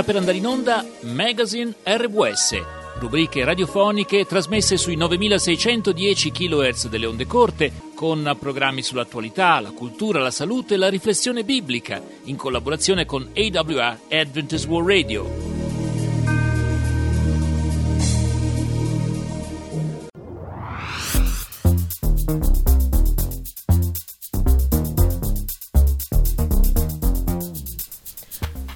Sta per andare in onda Magazine RVS, rubriche radiofoniche trasmesse sui 9610 kHz delle onde corte, con programmi sull'attualità, la cultura, la salute e la riflessione biblica, in collaborazione con AWR Adventist World Radio.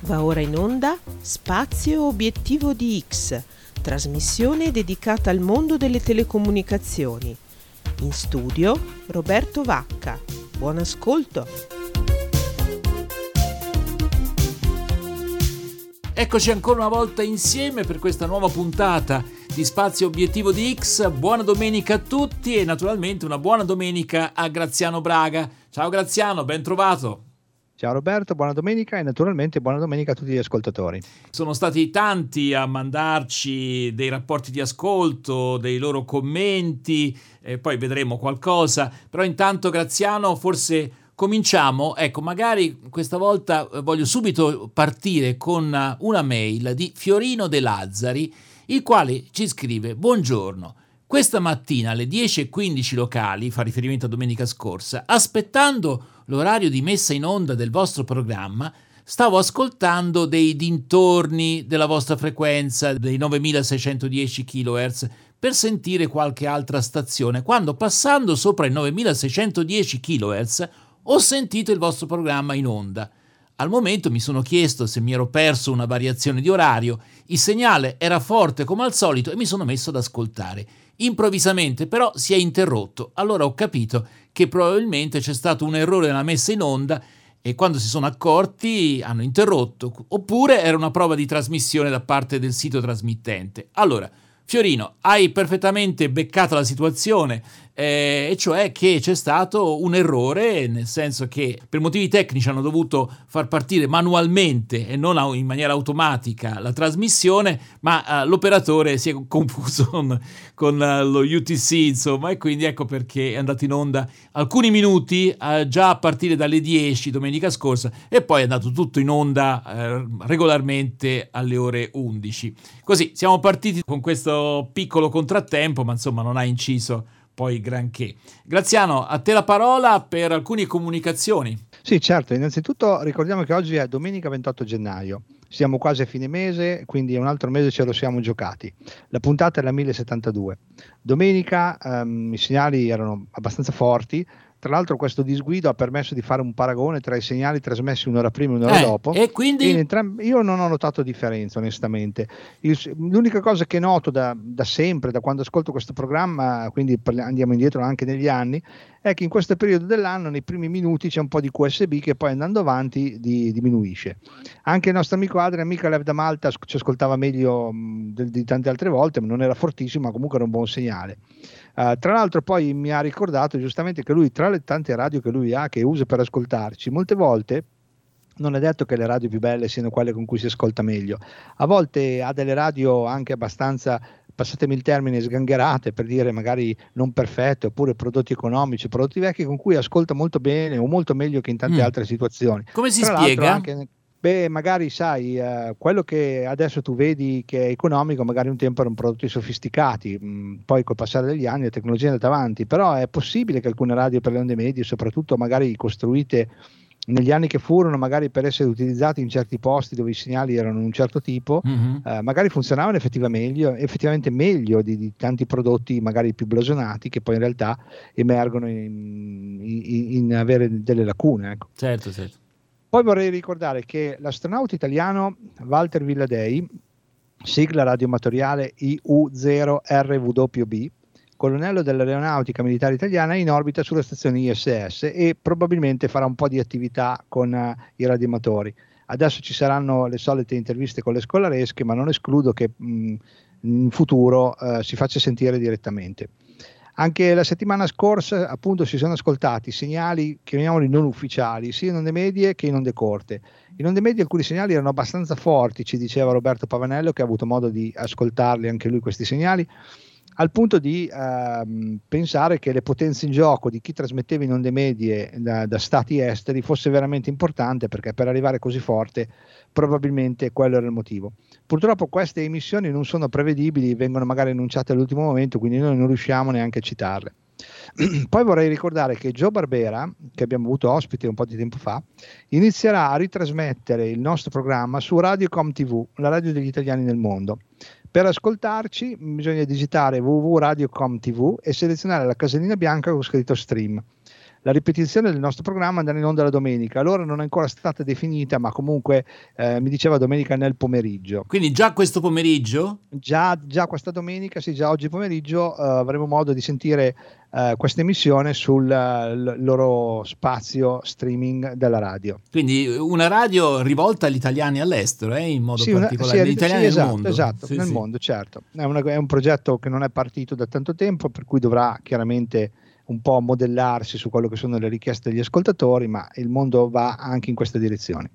Va ora in onda Spazio Obiettivo di X, trasmissione dedicata al mondo delle telecomunicazioni. In studio Roberto Vacca. Buon ascolto. Eccoci ancora una volta insieme per questa nuova puntata di Spazio Obiettivo di X. Buona domenica a tutti e naturalmente una buona domenica a Graziano Braga. Ciao Graziano, ben trovato. Ciao Roberto, buona domenica e naturalmente buona domenica a tutti gli ascoltatori. Sono stati tanti a mandarci dei rapporti di ascolto, dei loro commenti, e poi vedremo qualcosa, però intanto Graziano forse cominciamo, ecco magari questa volta voglio subito partire con una mail di Fiorino De Lazzari, il quale ci scrive: buongiorno. Questa mattina alle 10:15 locali, fa riferimento a domenica scorsa, aspettando l'orario di messa in onda del vostro programma, stavo ascoltando dei dintorni della vostra frequenza, dei 9610 kHz, per sentire qualche altra stazione, quando passando sopra i 9610 kHz ho sentito il vostro programma in onda. Al momento mi sono chiesto se mi ero perso una variazione di orario, il segnale era forte come al solito e mi sono messo ad ascoltare. Improvvisamente però si è interrotto, allora ho capito che probabilmente c'è stato un errore nella messa in onda e quando si sono accorti hanno interrotto, oppure era una prova di trasmissione da parte del sito trasmittente. Allora, Fiorino, hai perfettamente beccato la situazione, e cioè che c'è stato un errore, nel senso che per motivi tecnici hanno dovuto far partire manualmente e non in maniera automatica la trasmissione, ma l'operatore si è confuso con lo UTC, insomma, e quindi ecco perché è andato in onda alcuni minuti, già a partire dalle 10 domenica scorsa, e poi è andato tutto in onda regolarmente alle ore 11. Così siamo partiti con questo piccolo contrattempo, ma insomma non ha inciso poi granché. Graziano, a te la parola per alcune comunicazioni. Sì, certo. Innanzitutto ricordiamo che oggi è domenica 28 gennaio. Siamo quasi a fine mese, quindi un altro mese ce lo siamo giocati. La puntata è la 1072. Domenica i segnali erano abbastanza forti. Tra l'altro questo disguido ha permesso di fare un paragone tra i segnali trasmessi un'ora prima e un'ora dopo. E quindi? Io non ho notato differenza, onestamente. L'unica cosa che noto da sempre, da quando ascolto questo programma, quindi andiamo indietro anche negli anni, è che in questo periodo dell'anno, nei primi minuti, c'è un po' di QSB che poi andando avanti diminuisce. Anche il nostro amico Adrian Michelev da Malta ci ascoltava meglio di tante altre volte, ma non era fortissimo, ma comunque era un buon segnale. Tra l'altro poi mi ha ricordato giustamente che lui, tra le tante radio che lui ha, che usa per ascoltarci, molte volte non è detto che le radio più belle siano quelle con cui si ascolta meglio. A volte ha delle radio anche abbastanza, passatemi il termine, sgangherate, per dire magari non perfette, oppure prodotti economici, prodotti vecchi, con cui ascolta molto bene o molto meglio che in tante altre situazioni. Come si spiega? Beh, magari sai, quello che adesso tu vedi che è economico, magari un tempo erano prodotti sofisticati, poi col passare degli anni la tecnologia è andata avanti, però è possibile che alcune radio per le onde medie, soprattutto magari costruite negli anni che furono, magari per essere utilizzati in certi posti dove i segnali erano un certo tipo, magari funzionavano effettivamente meglio di tanti prodotti magari più blasonati che poi in realtà emergono in avere delle lacune. Ecco. Certo, certo. Poi vorrei ricordare che l'astronauta italiano Walter Villadei, sigla radioamatoriale IU0RWB, colonnello dell'aeronautica militare italiana, è in orbita sulla stazione ISS e probabilmente farà un po' di attività con i radioamatori. Adesso ci saranno le solite interviste con le scolaresche, ma non escludo che in futuro si faccia sentire direttamente. Anche la settimana scorsa appunto si sono ascoltati segnali, chiamiamoli non ufficiali, sia in onde medie che in onde corte. In onde medie alcuni segnali erano abbastanza forti, ci diceva Roberto Pavanello, che ha avuto modo di ascoltarli anche lui questi segnali, al punto di pensare che le potenze in gioco di chi trasmetteva in onde medie da stati esteri fosse veramente importante, perché per arrivare così forte probabilmente quello era il motivo. Purtroppo queste emissioni non sono prevedibili, vengono magari annunciate all'ultimo momento, quindi noi non riusciamo neanche a citarle. Poi vorrei ricordare che Gio Barbera, che abbiamo avuto ospite un po' di tempo fa, inizierà a ritrasmettere il nostro programma su Radio Com TV, la radio degli italiani nel mondo. Per ascoltarci bisogna digitare www.radiocom.tv e selezionare la casellina bianca con scritto stream. La ripetizione del nostro programma andrà in onda la domenica, allora non è ancora stata definita, ma comunque mi diceva domenica nel pomeriggio. Quindi già questo pomeriggio? Già questa domenica, sì, già oggi pomeriggio avremo modo di sentire questa emissione sul loro spazio streaming della radio. Quindi una radio rivolta agli italiani all'estero, in modo particolare, agli italiani nel mondo. Esatto, nel mondo, certo. È un progetto che non è partito da tanto tempo, per cui dovrà chiaramente un po' modellarsi su quello che sono le richieste degli ascoltatori, ma il mondo va anche in questa direzione.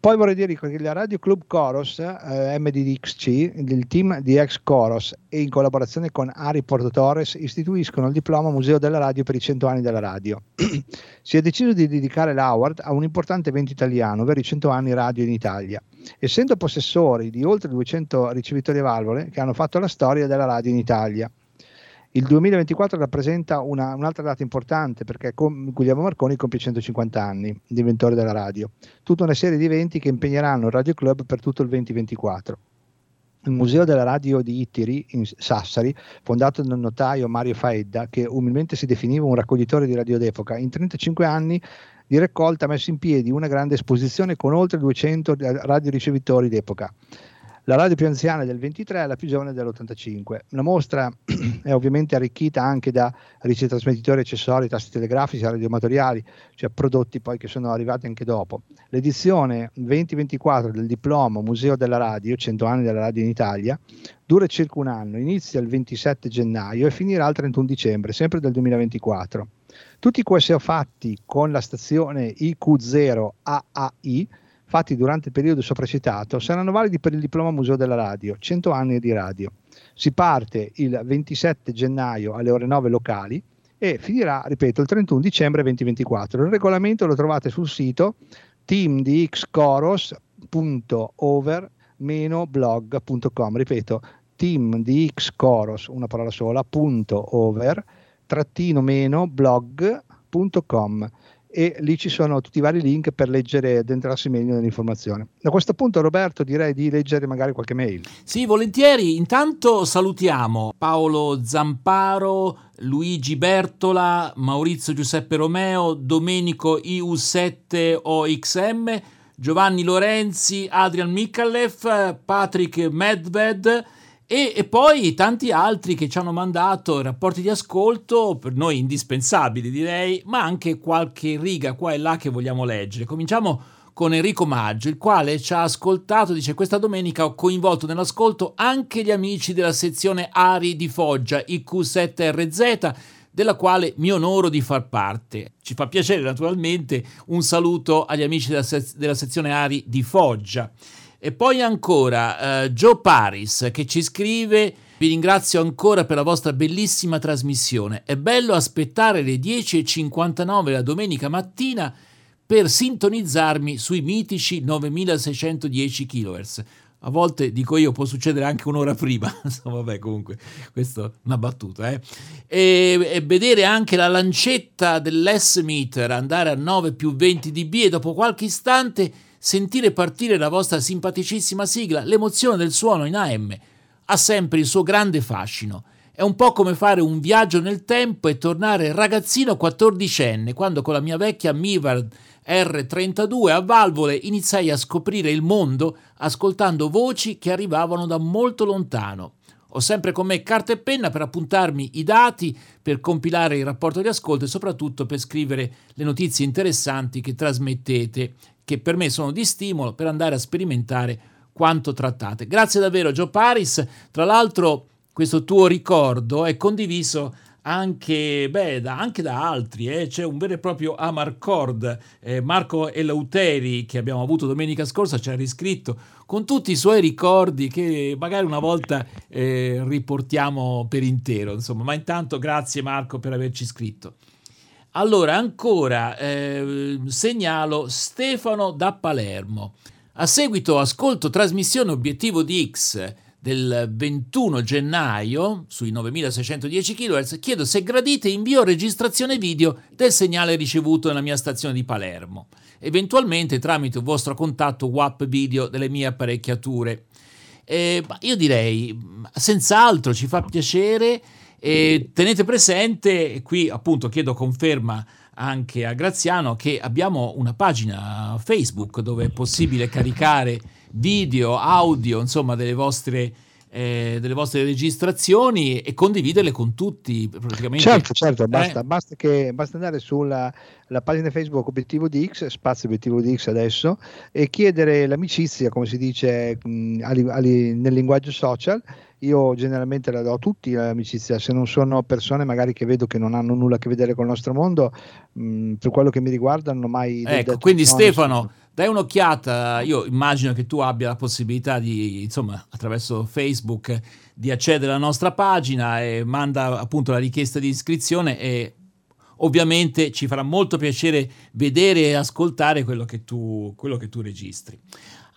Poi vorrei dire che la Radio Club Chorus, MDXC, il team di X Chorus e in collaborazione con Ari Portotores istituiscono il diploma Museo della Radio per i 100 anni della radio. Si è deciso di dedicare l'Award a un importante evento italiano, ovvero i 100 anni radio in Italia, essendo possessori di oltre 200 ricevitori a valvole che hanno fatto la storia della radio in Italia. Il 2024 rappresenta un'altra data importante, perché Guglielmo Marconi compie 150 anni di inventore della radio. Tutta una serie di eventi che impegneranno il Radio Club per tutto il 2024. Il Museo della Radio di Ittiri, in Sassari, fondato dal notaio Mario Faedda, che umilmente si definiva un raccoglitore di radio d'epoca, in 35 anni di raccolta ha messo in piedi una grande esposizione con oltre 200 radioricevitori d'epoca. La radio più anziana è del 23 e la più giovane è dell'85. La mostra è ovviamente arricchita anche da ricetrasmettitori, accessori, tasti telegrafici, radioamatoriali, cioè prodotti poi che sono arrivati anche dopo. L'edizione 2024 del diploma Museo della Radio, 100 anni della radio in Italia, dura circa un anno, inizia il 27 gennaio e finirà il 31 dicembre, sempre del 2024. Tutti questi fatti con la stazione IQ0AAI, fatti durante il periodo sopracitato, saranno validi per il diploma Museo della Radio, 100 anni di radio. Si parte il 27 gennaio alle ore 9 locali e finirà, ripeto, il 31 dicembre 2024. Il regolamento lo trovate sul sito teamdxchorus.over-blog.com, ripeto, teamdxchorus, una parola sola, .over-blog.com. E lì ci sono tutti i vari link per leggere, addentrarsi meglio nell'informazione. Da questo punto, Roberto, direi di leggere magari qualche mail. Sì, volentieri. Intanto salutiamo Paolo Zamparo, Luigi Bertola, Maurizio Giuseppe Romeo, Domenico IU7OXM, Giovanni Lorenzi, Adrian Mikalev, Patrick Medved e poi tanti altri che ci hanno mandato rapporti di ascolto, per noi indispensabili direi, ma anche qualche riga qua e là che vogliamo leggere. Cominciamo con Enrico Maggio, il quale ci ha ascoltato, dice: questa domenica ho coinvolto nell'ascolto anche gli amici della sezione ARI di Foggia, IQ7RZ, della quale mi onoro di far parte. Ci fa piacere naturalmente, un saluto agli amici della sezione ARI di Foggia. E poi ancora Joe Paris, che ci scrive: vi ringrazio ancora per la vostra bellissima trasmissione, è bello aspettare le 10.59 la domenica mattina per sintonizzarmi sui mitici 9610 kHz. A volte, dico io, può succedere anche un'ora prima. Vabbè, comunque, questa è una battuta. E vedere anche la lancetta dell'S-meter andare a 9+20 dB e dopo qualche istante sentire partire la vostra simpaticissima sigla, l'emozione del suono in AM ha sempre il suo grande fascino. È un po' come fare un viaggio nel tempo e tornare ragazzino 14enne, quando con la mia vecchia Mivard R32 a valvole iniziai a scoprire il mondo ascoltando voci che arrivavano da molto lontano. Ho sempre con me carta e penna per appuntarmi i dati, per compilare il rapporto di ascolto e soprattutto per scrivere le notizie interessanti che trasmettete, che per me sono di stimolo per andare a sperimentare quanto trattate. Grazie davvero, Gio Paris. Tra l'altro, questo tuo ricordo è condiviso anche da altri, c'è un vero e proprio Amarcord. Marco Elauteri, che abbiamo avuto domenica scorsa, ci ha riscritto con tutti i suoi ricordi che magari una volta riportiamo per intero, insomma, ma intanto grazie Marco per averci scritto. Allora ancora segnalo Stefano da Palermo. A seguito ascolto trasmissione Obiettivo di X del 21 gennaio sui 9610 kHz, chiedo se gradite invio registrazione video del segnale ricevuto nella mia stazione di Palermo, eventualmente tramite il vostro contatto WAP video delle mie apparecchiature. Io direi senz'altro ci fa piacere, e tenete presente, qui appunto chiedo conferma anche a Graziano, che abbiamo una pagina Facebook dove è possibile caricare video, audio, insomma delle vostre registrazioni e condividerle con tutti praticamente. Certo, basta andare sulla la pagina Facebook Obiettivo di X, Spazio Obiettivo di X adesso, e chiedere l'amicizia, come si dice nel linguaggio social. Io generalmente la do a tutti l'amicizia, se non sono persone magari che vedo che non hanno nulla a che vedere con il nostro mondo, per quello che mi riguarda non ho mai detto, quindi no, Stefano, dai un'occhiata. Io immagino che tu abbia la possibilità di, insomma, attraverso Facebook di accedere alla nostra pagina, e manda appunto la richiesta di iscrizione e ovviamente ci farà molto piacere vedere e ascoltare quello che tu registri.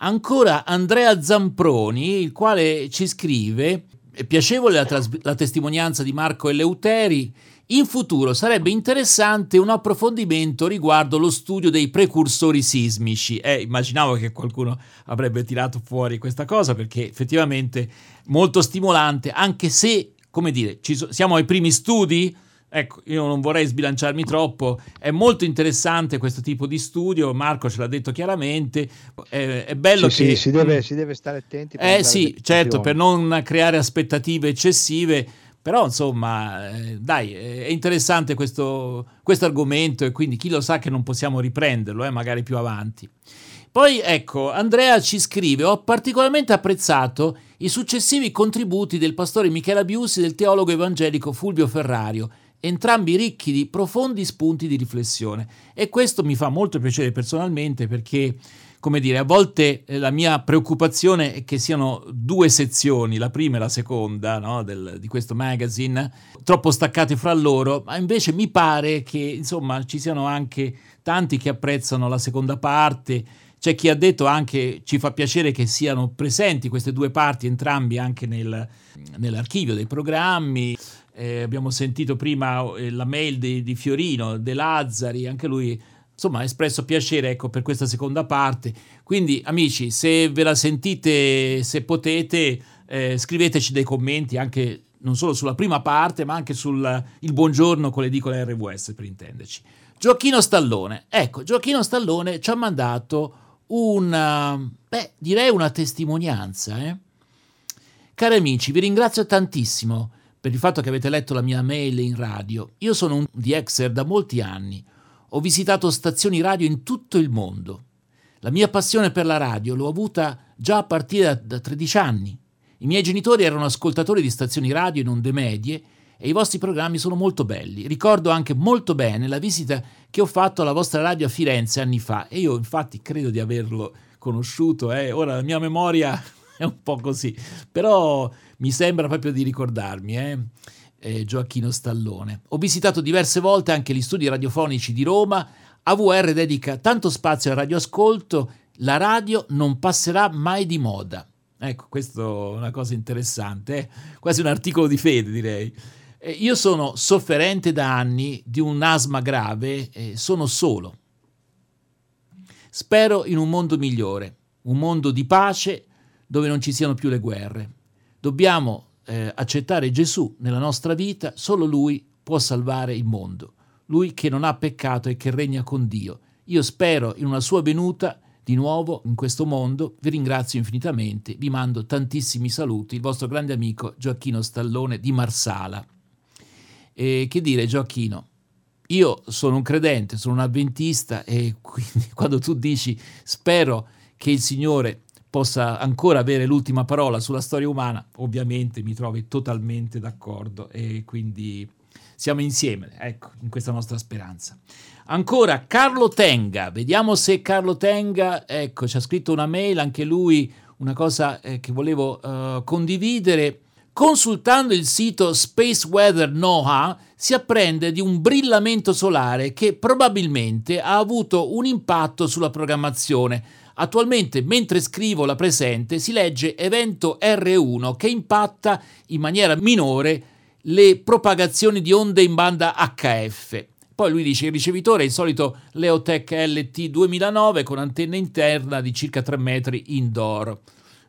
Ancora Andrea Zamproni, il quale ci scrive: è piacevole la testimonianza di Marco Elauteri. In futuro sarebbe interessante un approfondimento riguardo lo studio dei precursori sismici. Immaginavo che qualcuno avrebbe tirato fuori questa cosa, perché effettivamente molto stimolante, anche se, come dire, siamo ai primi studi. Ecco, io non vorrei sbilanciarmi troppo, è molto interessante questo tipo di studio, Marco ce l'ha detto chiaramente, è bello che... Si deve stare attenti. Sì, certo, per non creare aspettative eccessive, però insomma, dai, è interessante questo argomento, e quindi chi lo sa che non possiamo riprenderlo, magari più avanti. Poi ecco, Andrea ci scrive: ho particolarmente apprezzato i successivi contributi del pastore Michele Abiusi e del teologo evangelico Fulvio Ferrario, entrambi ricchi di profondi spunti di riflessione, e questo mi fa molto piacere personalmente, perché, come dire, a volte la mia preoccupazione è che siano due sezioni, la prima e la seconda, no, di questo magazine, troppo staccate fra loro, ma invece mi pare che, insomma, ci siano anche tanti che apprezzano la seconda parte. C'è chi ha detto anche ci fa piacere che siano presenti queste due parti entrambi anche nell'archivio dei programmi. Abbiamo sentito prima la mail di Fiorino De Lazzari, anche lui insomma ha espresso piacere, ecco, per questa seconda parte. Quindi amici, se ve la sentite, se potete, scriveteci dei commenti anche non solo sulla prima parte, ma anche sul il buongiorno con l'edicola RVS, per intenderci. Gioacchino Stallone, ecco, Gioacchino Stallone ci ha mandato una testimonianza. Cari amici, vi ringrazio tantissimo per il fatto che avete letto la mia mail in radio. Io sono un DXer da molti anni, ho visitato stazioni radio in tutto il mondo. La mia passione per la radio l'ho avuta già a partire da 13 anni. I miei genitori erano ascoltatori di stazioni radio in onde medie e i vostri programmi sono molto belli. Ricordo anche molto bene la visita che ho fatto alla vostra radio a Firenze anni fa, e io infatti credo di averlo conosciuto, ora la mia memoria è un po' così, però mi sembra proprio di ricordarmi, Gioacchino Stallone. Ho visitato diverse volte anche gli studi radiofonici di Roma. AWR dedica tanto spazio al radioascolto, la radio non passerà mai di moda. Ecco, questa è una cosa interessante, quasi un articolo di fede, direi. Io sono sofferente da anni di un asma grave, sono solo. Spero in un mondo migliore, un mondo di pace dove non ci siano più le guerre. Dobbiamo accettare Gesù nella nostra vita, solo Lui può salvare il mondo, Lui che non ha peccato e che regna con Dio. Io spero in una sua venuta di nuovo in questo mondo. Vi ringrazio infinitamente, vi mando tantissimi saluti, il vostro grande amico Gioacchino Stallone di Marsala. E che dire, Gioacchino, io sono un credente, sono un avventista, e quindi quando tu dici spero che il Signore possa ancora avere l'ultima parola sulla storia umana, ovviamente mi trovi totalmente d'accordo, e quindi siamo insieme, ecco, in questa nostra speranza. Ancora Carlo Tenga, vediamo se Carlo Tenga, ecco, ci ha scritto una mail, anche lui, una cosa che volevo condividere. Consultando il sito Space Weather NOAA si apprende di un brillamento solare che probabilmente ha avuto un impatto sulla programmazione. Attualmente, mentre scrivo la presente, si legge evento R1 che impatta in maniera minore le propagazioni di onde in banda HF. Poi lui dice il ricevitore è il solito Leotech LT 2009 con antenna interna di circa 3 metri indoor.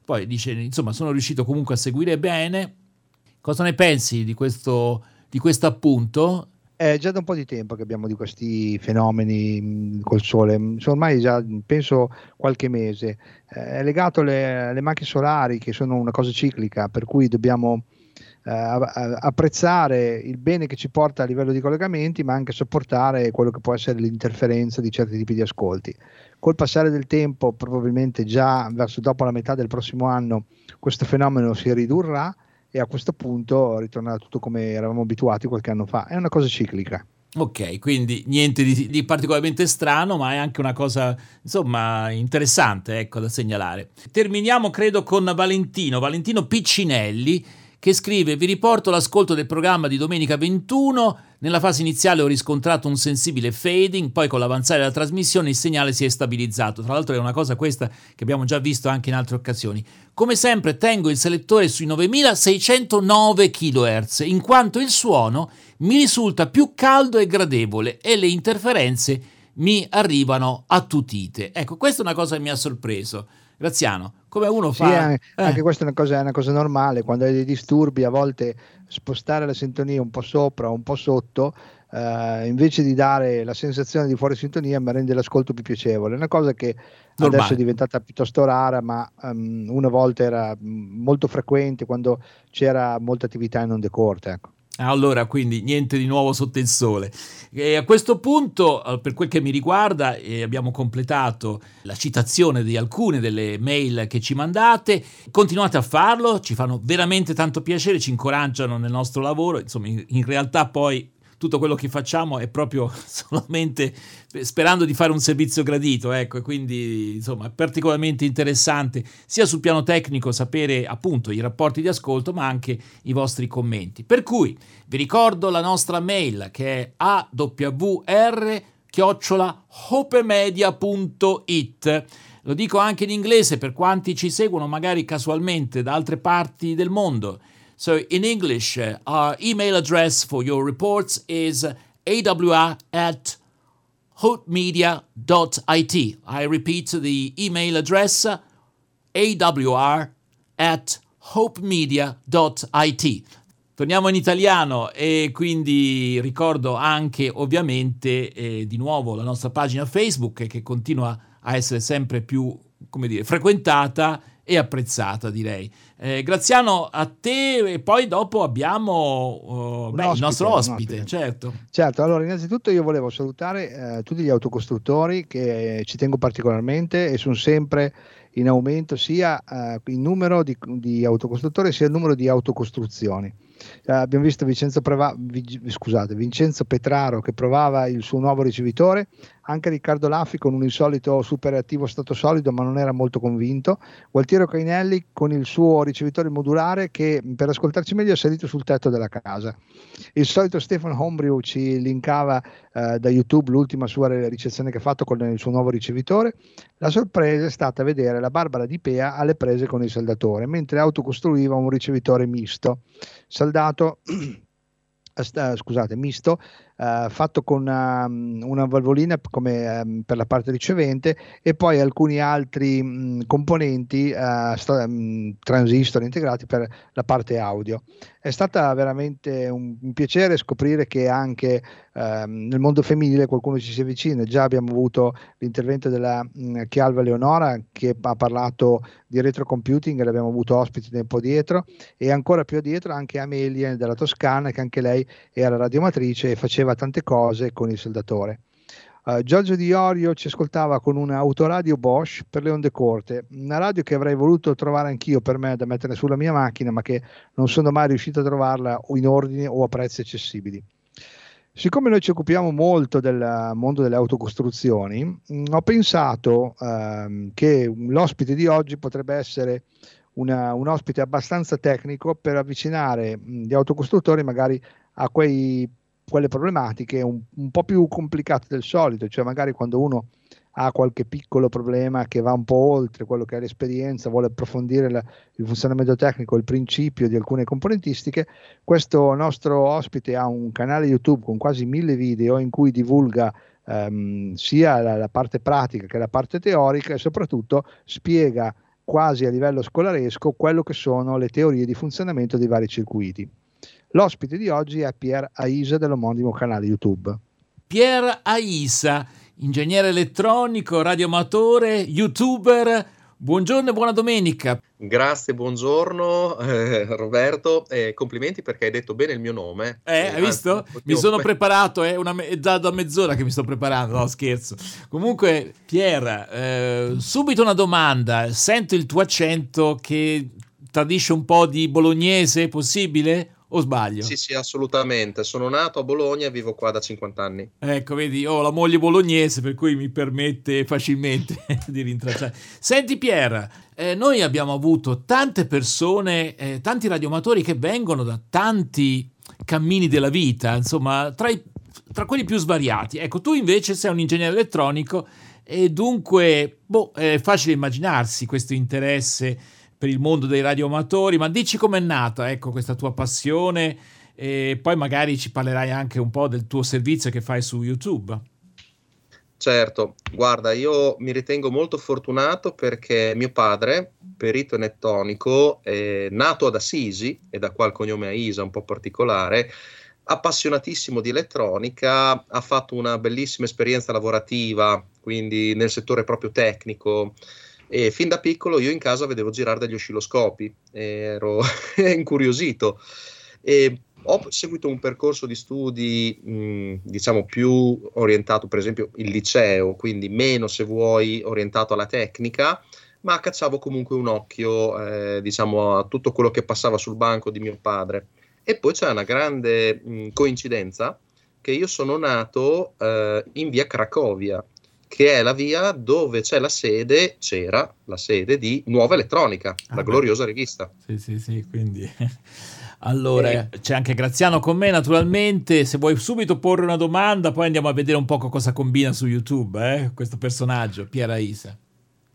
Poi dice, insomma, sono riuscito comunque a seguire bene. Cosa ne pensi di questo appunto? È già da un po' di tempo che abbiamo di questi fenomeni col sole, sono ormai già, penso, qualche mese. È legato alle macchie solari, che sono una cosa ciclica, per cui dobbiamo apprezzare il bene che ci porta a livello di collegamenti, ma anche sopportare quello che può essere l'interferenza di certi tipi di ascolti. Col passare del tempo, probabilmente già verso dopo la metà del prossimo anno, questo fenomeno si ridurrà e a questo punto ritornerà tutto come eravamo abituati qualche anno fa. È una cosa ciclica. Ok, quindi niente di particolarmente strano, ma è anche una cosa, insomma, interessante, ecco, da segnalare. Terminiamo, credo, con Valentino Piccinelli, che scrive: vi riporto l'ascolto del programma di domenica 21, nella fase iniziale ho riscontrato un sensibile fading, poi con l'avanzare della trasmissione il segnale si è stabilizzato. Tra l'altro è una cosa questa che abbiamo già visto anche in altre occasioni. Come sempre tengo il selettore sui 9609 kHz, in quanto il suono mi risulta più caldo e gradevole e le interferenze mi arrivano attutite. Ecco, questa è una cosa che mi ha sorpreso. Graziano, come uno fa? Sì, anche questa è una cosa normale, quando hai dei disturbi a volte spostare la sintonia un po' sopra o un po' sotto, invece di dare la sensazione di fuori sintonia, mi rende l'ascolto più piacevole. È una cosa che normale. Adesso è diventata piuttosto rara, ma una volta era molto frequente quando c'era molta attività in onde corte, ecco. Allora, quindi niente di nuovo sotto il sole. E a questo punto, per quel che mi riguarda, abbiamo completato la citazione di alcune delle mail che ci mandate. Continuate a farlo, ci fanno veramente tanto piacere, ci incoraggiano nel nostro lavoro. Insomma, in realtà poi tutto quello che facciamo è proprio solamente sperando di fare un servizio gradito, ecco, e quindi insomma è particolarmente interessante sia sul piano tecnico sapere appunto i rapporti di ascolto, ma anche i vostri commenti. Per cui vi ricordo la nostra mail, che è awr@hopemedia.it. Lo dico anche in inglese per quanti ci seguono magari casualmente da altre parti del mondo. So in English, our email address for your reports is awr@hopemedia.it. I repeat the email address, awr@hopemedia.it. Torniamo in italiano e quindi ricordo anche ovviamente di nuovo la nostra pagina Facebook, che continua a essere sempre più, come dire, frequentata e apprezzata, direi. Graziano, a te, e poi dopo abbiamo il nostro ospite. Certo, allora innanzitutto io volevo salutare tutti gli autocostruttori, che ci tengo particolarmente, e sono sempre in aumento sia il numero di autocostruttori sia il numero di autocostruzioni. Abbiamo visto Vincenzo Petraro che provava il suo nuovo ricevitore, anche Riccardo Laffi con un insolito superattivo stato solido, ma non era molto convinto, Gualtiero Cainelli con il suo ricevitore modulare che, per ascoltarci meglio, è salito sul tetto della casa, il solito Stefano Hombriu ci linkava da YouTube l'ultima sua ricezione che ha fatto con il suo nuovo ricevitore. La sorpresa è stata vedere la Barbara Di Pea alle prese con il saldatore, mentre autocostruiva un ricevitore misto fatto con una valvolina come per la parte ricevente, e poi alcuni altri componenti transistor integrati per la parte audio. È stata veramente un piacere scoprire che anche nel mondo femminile qualcuno ci si avvicina. Già abbiamo avuto l'intervento della Chialva Leonora, che ha parlato di retrocomputing, l'abbiamo avuto ospite tempo dietro, e ancora più addietro anche Amelia della Toscana, che anche lei era radioamatrice e faceva tante cose con il saldatore. Giorgio Di Iorio ci ascoltava con un'autoradio Bosch per le onde corte, una radio che avrei voluto trovare anch'io per me, da mettere sulla mia macchina, ma che non sono mai riuscito a trovarla o in ordine o a prezzi accessibili. Siccome noi ci occupiamo molto del mondo delle autocostruzioni, ho pensato che l'ospite di oggi potrebbe essere un ospite abbastanza tecnico per avvicinare gli autocostruttori magari a quelle problematiche un po' più complicate del solito, cioè magari quando uno ha qualche piccolo problema che va un po' oltre quello che è l'esperienza, vuole approfondire il funzionamento tecnico, il principio di alcune componentistiche. Questo nostro ospite ha un canale YouTube con quasi 1000 video in cui divulga sia la parte pratica che la parte teorica, e soprattutto spiega quasi a livello scolaresco quello che sono le teorie di funzionamento dei vari circuiti. L'ospite di oggi è Pier Aisa dell'omonimo canale YouTube. Pier Aisa, ingegnere elettronico, radioamatore, youtuber. Buongiorno e buona domenica. Grazie, buongiorno Roberto, complimenti perché hai detto bene il mio nome. Hai visto? Mi sono preparato, è già da mezz'ora che mi sto preparando, no scherzo. Comunque Pier, subito una domanda, sento il tuo accento che tradisce un po' di bolognese, possibile? O sbaglio? Sì, assolutamente. Sono nato a Bologna e vivo qua da 50 anni. Ecco, vedi, ho la moglie bolognese, per cui mi permette facilmente di rintracciare. Senti Pier, noi abbiamo avuto tante persone, tanti radioamatori che vengono da tanti cammini della vita, insomma, tra quelli più svariati. Ecco, tu invece sei un ingegnere elettronico e dunque, è facile immaginarsi questo interesse per il mondo dei radioamatori, ma dici com'è nata, ecco, questa tua passione, e poi magari ci parlerai anche un po' del tuo servizio che fai su YouTube. Certo, guarda, io mi ritengo molto fortunato perché mio padre, perito elettronico, nato ad Assisi, e da qua il cognome Aisa un po' particolare, appassionatissimo di elettronica, ha fatto una bellissima esperienza lavorativa, quindi nel settore proprio tecnico, e fin da piccolo io in casa vedevo girare degli oscilloscopi, ero incuriosito e ho seguito un percorso di studi diciamo più orientato, per esempio il liceo, quindi meno se vuoi orientato alla tecnica, ma cacciavo comunque un occhio diciamo a tutto quello che passava sul banco di mio padre. E poi c'è una grande coincidenza che io sono nato in via Cracovia, che è la via dove c'era la sede di Nuova Elettronica, la gloriosa rivista. Sì, quindi. Allora, c'è anche Graziano con me, naturalmente. Se vuoi subito porre una domanda, poi andiamo a vedere un po' cosa combina su YouTube, questo personaggio, Pier Aisa.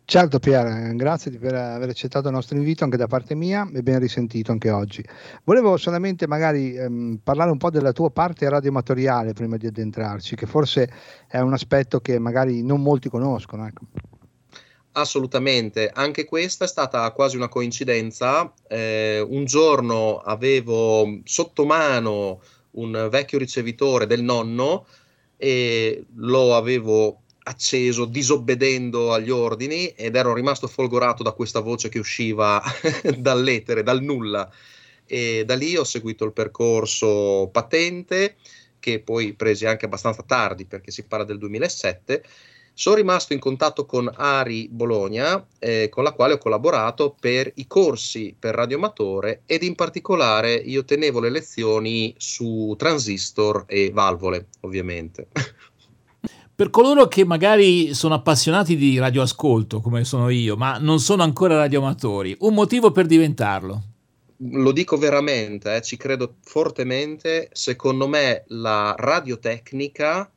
Certo Pier, grazie per aver accettato il nostro invito anche da parte mia e ben risentito anche oggi. Volevo solamente magari parlare un po' della tua parte radioamatoriale prima di addentrarci, che forse è un aspetto che magari non molti conoscono. Ecco. Assolutamente, anche questa è stata quasi una coincidenza. Un giorno avevo sotto mano un vecchio ricevitore del nonno e lo avevo acceso disobbedendo agli ordini ed ero rimasto folgorato da questa voce che usciva dall'etere, dal nulla, e da lì ho seguito il percorso patente che poi presi anche abbastanza tardi, perché si parla del 2007. Sono rimasto in contatto con ARI Bologna, con la quale ho collaborato per i corsi per radioamatore, ed in particolare io tenevo le lezioni su transistor e valvole, ovviamente. Per coloro che magari sono appassionati di radioascolto, come sono io, ma non sono ancora radioamatori, un motivo per diventarlo? Lo dico veramente, ci credo fortemente. Secondo me la radiotecnica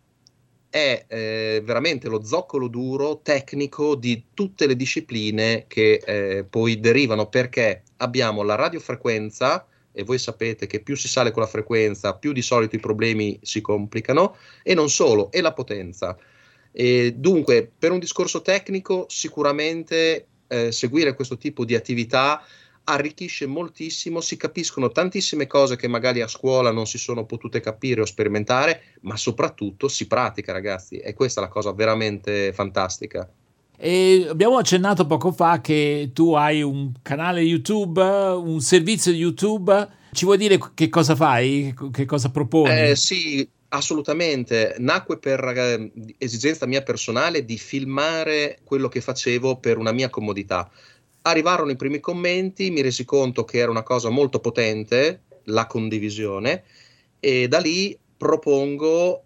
è veramente lo zoccolo duro tecnico di tutte le discipline che poi derivano, perché abbiamo la radiofrequenza, e voi sapete che più si sale con la frequenza, più di solito i problemi si complicano, e non solo, e la potenza. E dunque, per un discorso tecnico, sicuramente seguire questo tipo di attività arricchisce moltissimo, si capiscono tantissime cose che magari a scuola non si sono potute capire o sperimentare, ma soprattutto si pratica, ragazzi, e questa è la cosa veramente fantastica. E abbiamo accennato poco fa che tu hai un canale YouTube, un servizio YouTube. Ci vuoi dire che cosa fai? Che cosa proponi? Sì, assolutamente. Nacque per esigenza mia personale di filmare quello che facevo per una mia comodità. Arrivarono i primi commenti, mi resi conto che era una cosa molto potente, la condivisione, e da lì propongo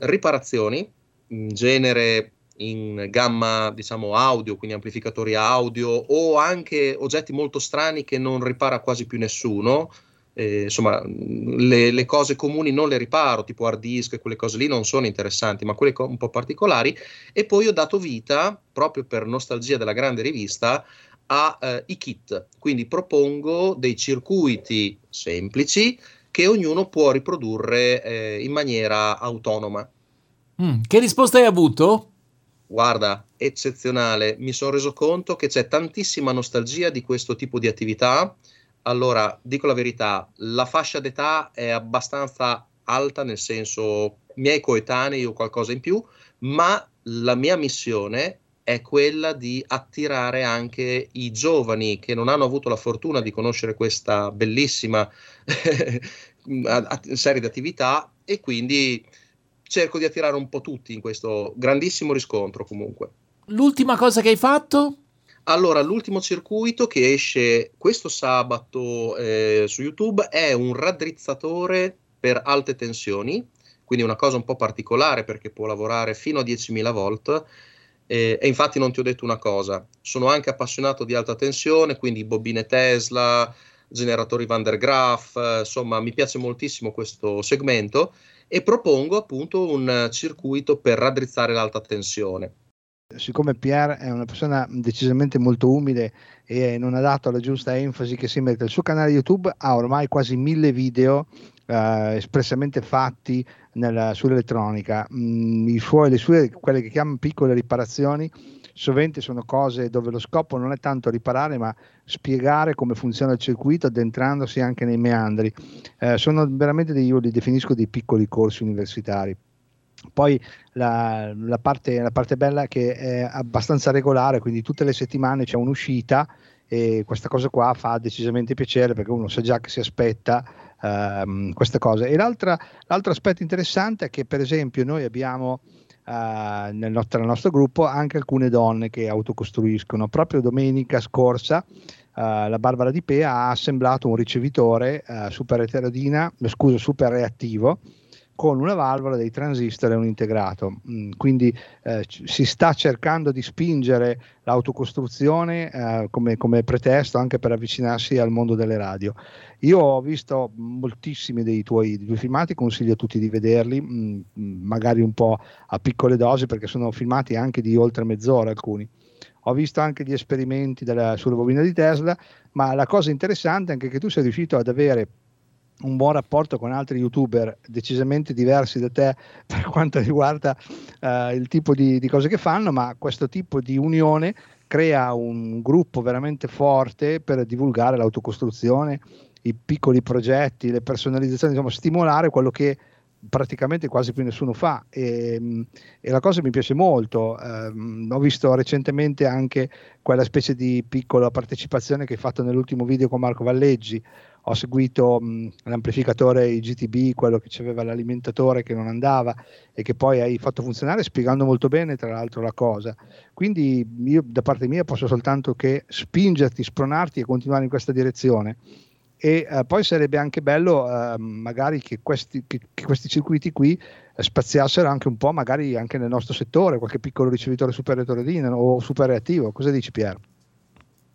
riparazioni in genere in gamma, diciamo, audio, quindi amplificatori audio o anche oggetti molto strani che non ripara quasi più nessuno. Insomma, le cose comuni non le riparo, tipo hard disk e quelle cose lì non sono interessanti, ma quelle un po' particolari. E poi ho dato vita, proprio per nostalgia della grande rivista, a i kit, quindi propongo dei circuiti semplici che ognuno può riprodurre in maniera autonoma. Che risposta hai avuto? Guarda, eccezionale, mi sono reso conto che c'è tantissima nostalgia di questo tipo di attività. Allora, dico la verità, la fascia d'età è abbastanza alta, nel senso miei coetanei o qualcosa in più, ma la mia missione è quella di attirare anche i giovani che non hanno avuto la fortuna di conoscere questa bellissima serie di attività, e quindi cerco di attirare un po' tutti in questo grandissimo riscontro comunque. L'ultima cosa che hai fatto? Allora, l'ultimo circuito che esce questo sabato su YouTube è un raddrizzatore per alte tensioni, quindi una cosa un po' particolare perché può lavorare fino a 10.000 volt e infatti non ti ho detto una cosa, sono anche appassionato di alta tensione, quindi bobine Tesla, generatori Van der Graaf, insomma mi piace moltissimo questo segmento e propongo appunto un circuito per raddrizzare l'alta tensione. Siccome Pier è una persona decisamente molto umile e non ha dato la giusta enfasi che si merita, il suo canale YouTube ha ormai quasi 1.000 video espressamente fatti sull'elettronica. Le sue, quelle che chiamano piccole riparazioni, sovente sono cose dove lo scopo non è tanto riparare ma spiegare come funziona il circuito addentrandosi anche nei meandri. Sono veramente io li definisco dei piccoli corsi universitari. Poi la parte bella è che è abbastanza regolare, quindi tutte le settimane c'è un'uscita e questa cosa qua fa decisamente piacere perché uno sa già che si aspetta questa cosa. E l'altro aspetto interessante è che per esempio noi abbiamo nel nostro gruppo anche alcune donne che autocostruiscono. Proprio domenica scorsa la Barbara Di Pea ha assemblato un ricevitore super reattivo con una valvola, dei transistor e un integrato, quindi si sta cercando di spingere l'autocostruzione come pretesto anche per avvicinarsi al mondo delle radio. Io ho visto moltissimi dei tuoi filmati, consiglio a tutti di vederli, magari un po' a piccole dosi perché sono filmati anche di oltre mezz'ora alcuni. Ho visto anche gli esperimenti sulla bobina di Tesla, ma la cosa interessante è anche che tu sei riuscito ad avere un buon rapporto con altri youtuber decisamente diversi da te per quanto riguarda il tipo di cose che fanno, ma questo tipo di unione crea un gruppo veramente forte per divulgare l'autocostruzione, i piccoli progetti, le personalizzazioni, insomma stimolare quello che praticamente quasi più nessuno fa e la cosa mi piace molto. Ho visto recentemente anche quella specie di piccola partecipazione che hai fatto nell'ultimo video con Marco Valleggi. Ho seguito l'amplificatore IGTB, quello che c'aveva l'alimentatore che non andava e che poi hai fatto funzionare spiegando molto bene tra l'altro la cosa. Quindi io da parte mia posso soltanto che spingerti, spronarti e continuare in questa direzione. E poi sarebbe anche bello magari che questi circuiti qui spaziassero anche un po' magari anche nel nostro settore, qualche piccolo ricevitore super reattivo o super reattivo. Cosa dici Pier?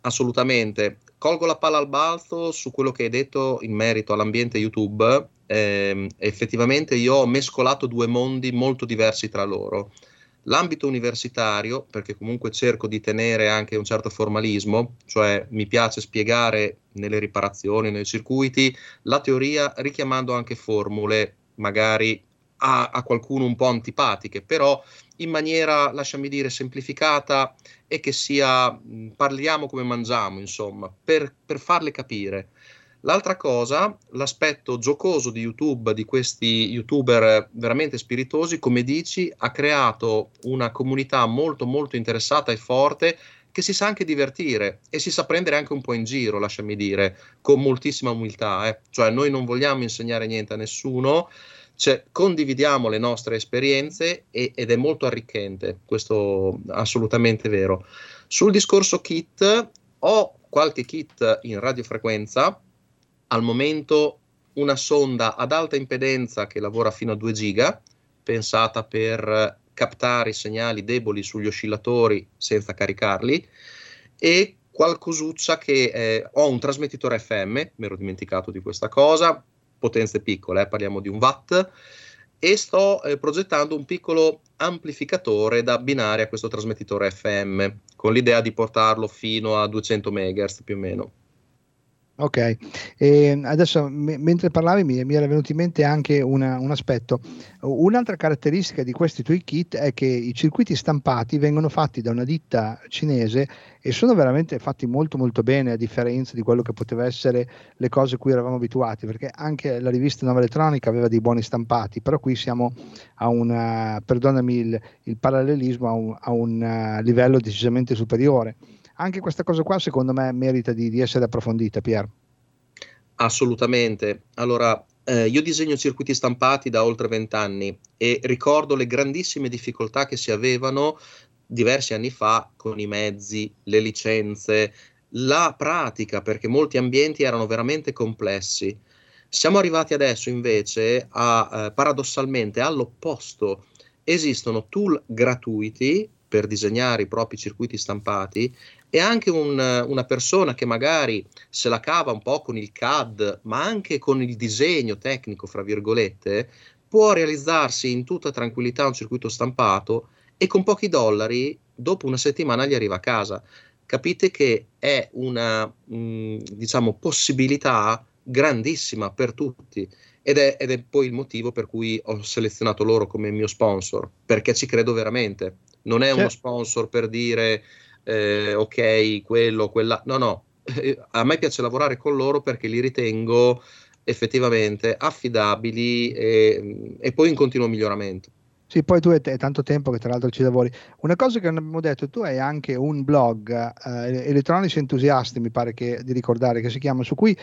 Assolutamente. Colgo la palla al balzo su quello che hai detto in merito all'ambiente YouTube. Effettivamente io ho mescolato due mondi molto diversi tra loro. L'ambito universitario, perché comunque cerco di tenere anche un certo formalismo, cioè mi piace spiegare nelle riparazioni, nei circuiti, la teoria richiamando anche formule magari a qualcuno un po' antipatiche, però in maniera, lasciami dire, semplificata e che sia parliamo come mangiamo, insomma, per farle capire. L'altra cosa, l'aspetto giocoso di YouTube, di questi youtuber veramente spiritosi, come dici, ha creato una comunità molto molto interessata e forte che si sa anche divertire e si sa prendere anche un po' in giro, lasciami dire, con moltissima umiltà. Cioè noi non vogliamo insegnare niente a nessuno, cioè, condividiamo le nostre esperienze ed è molto arricchente, questo assolutamente vero. Sul discorso kit, ho qualche kit in radiofrequenza. Al momento una sonda ad alta impedenza che lavora fino a 2 giga, pensata per captare i segnali deboli sugli oscillatori senza caricarli, e qualcosuccia che ho un trasmettitore FM, mi ero dimenticato di questa cosa, potenze piccole, parliamo di 1 watt, e sto progettando un piccolo amplificatore da abbinare a questo trasmettitore FM, con l'idea di portarlo fino a 200 MHz più o meno. Ok, e adesso mentre parlavi mi era venuto in mente anche un aspetto. Un'altra caratteristica di questi tuoi kit è che i circuiti stampati vengono fatti da una ditta cinese e sono veramente fatti molto molto bene, a differenza di quello che poteva essere le cose a cui eravamo abituati, perché anche la rivista Nuova Elettronica aveva dei buoni stampati, però qui siamo a una, perdonami il parallelismo, a un livello decisamente superiore. Anche questa cosa qua secondo me merita di essere approfondita, Pier. Assolutamente. Allora, io disegno circuiti stampati da oltre 20 anni e ricordo le grandissime difficoltà che si avevano diversi anni fa con i mezzi, le licenze, la pratica, perché molti ambienti erano veramente complessi. Siamo arrivati adesso invece a, paradossalmente all'opposto. Esistono tool gratuiti per disegnare i propri circuiti stampati, e anche una persona che magari se la cava un po' con il CAD, ma anche con il disegno tecnico, fra virgolette, può realizzarsi in tutta tranquillità un circuito stampato e con pochi dollari dopo una settimana gli arriva a casa. Capite che è una possibilità grandissima per tutti, ed è poi il motivo per cui ho selezionato loro come mio sponsor, perché ci credo veramente. Non è uno sponsor per dire ok, quello, quella, no, a me piace lavorare con loro perché li ritengo effettivamente affidabili e poi in continuo miglioramento. Sì, poi tu è tanto tempo che tra l'altro ci lavori. Una cosa che non abbiamo detto, tu hai anche un blog, Elettronici Entusiasti, mi pare che, di ricordare, che si chiama, su cui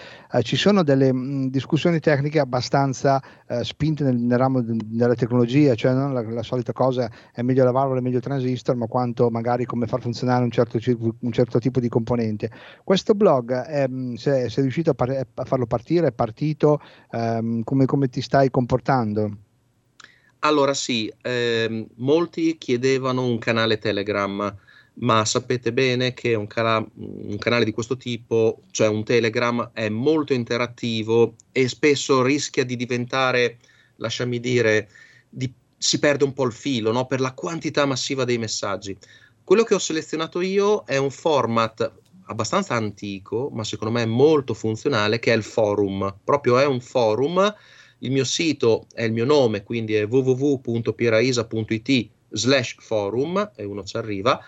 ci sono delle discussioni tecniche abbastanza spinte nel ramo della tecnologia, cioè non la solita cosa è meglio la valvola, è meglio il transistor, ma quanto magari come far funzionare un certo tipo di componente. Questo blog, sei riuscito a farlo partire, è partito, come ti stai comportando? Allora sì, molti chiedevano un canale Telegram, ma sapete bene che un canale di questo tipo, cioè un Telegram, è molto interattivo e spesso rischia di diventare, lasciami dire, si perde un po' il filo, no? Per la quantità massiva dei messaggi. Quello che ho selezionato io è un format abbastanza antico, ma secondo me molto funzionale, che è il forum. Proprio è un forum. Il mio sito è il mio nome, quindi è www.pieraisa.it/forum, e uno ci arriva,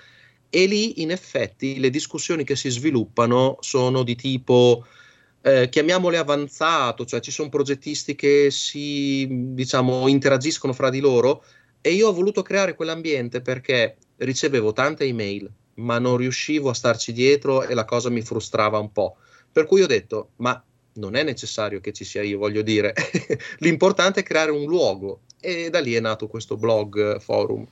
e lì in effetti le discussioni che si sviluppano sono di tipo, chiamiamole avanzato, cioè ci sono progettisti che si interagiscono fra di loro, e io ho voluto creare quell'ambiente perché ricevevo tante email, ma non riuscivo a starci dietro e la cosa mi frustrava un po', per cui ho detto, ma non è necessario che ci sia io, voglio dire, l'importante è creare un luogo, e da lì è nato questo blog forum.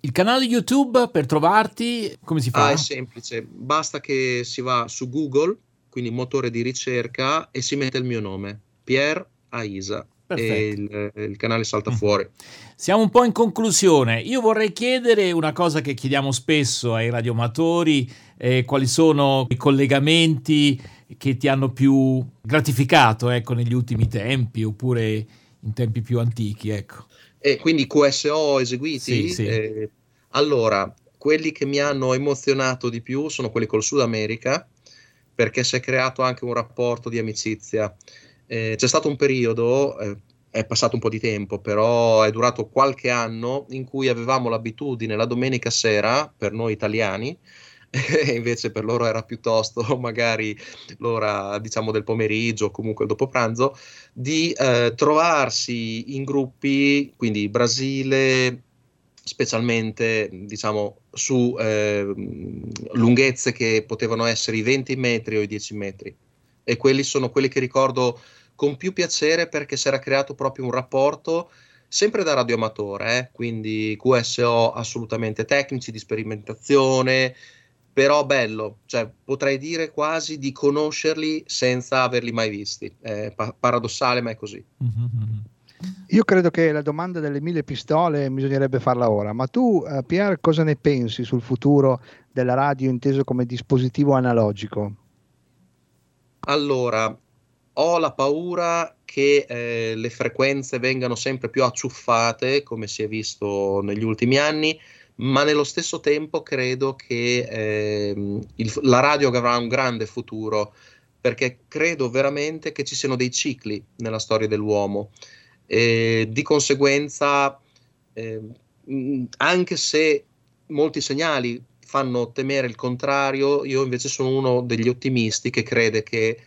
Il canale YouTube per trovarti, come si fa? È semplice, basta che si va su Google, quindi motore di ricerca, e si mette il mio nome, Pier Aisa. Perfetto. E il canale salta fuori. Siamo un po' in conclusione. Io vorrei chiedere una cosa che chiediamo spesso ai radioamatori, quali sono i collegamenti che ti hanno più gratificato, negli ultimi tempi oppure in tempi più antichi, E quindi QSO eseguiti? Sì. Allora, quelli che mi hanno emozionato di più sono quelli col Sud America, perché si è creato anche un rapporto di amicizia. C'è stato un periodo, è passato un po' di tempo, però è durato qualche anno, in cui avevamo l'abitudine la domenica sera, per noi italiani, invece per loro era piuttosto magari l'ora del pomeriggio o comunque dopo pranzo, di trovarsi in gruppi, quindi Brasile, specialmente su lunghezze che potevano essere i 20 metri o i 10 metri. E quelli sono quelli che ricordo con più piacere, perché si era creato proprio un rapporto, sempre da radioamatore, quindi QSO assolutamente tecnici, di sperimentazione, però bello, cioè potrei dire quasi di conoscerli senza averli mai visti, è paradossale ma è così. Mm-hmm. Io credo che la domanda delle 1000 pistole bisognerebbe farla ora, ma tu Pier cosa ne pensi sul futuro della radio inteso come dispositivo analogico? Allora, ho la paura che le frequenze vengano sempre più acciuffate, come si è visto negli ultimi anni, ma nello stesso tempo credo che la radio avrà un grande futuro, perché credo veramente che ci siano dei cicli nella storia dell'uomo e di conseguenza anche se molti segnali fanno temere il contrario, io invece sono uno degli ottimisti che crede che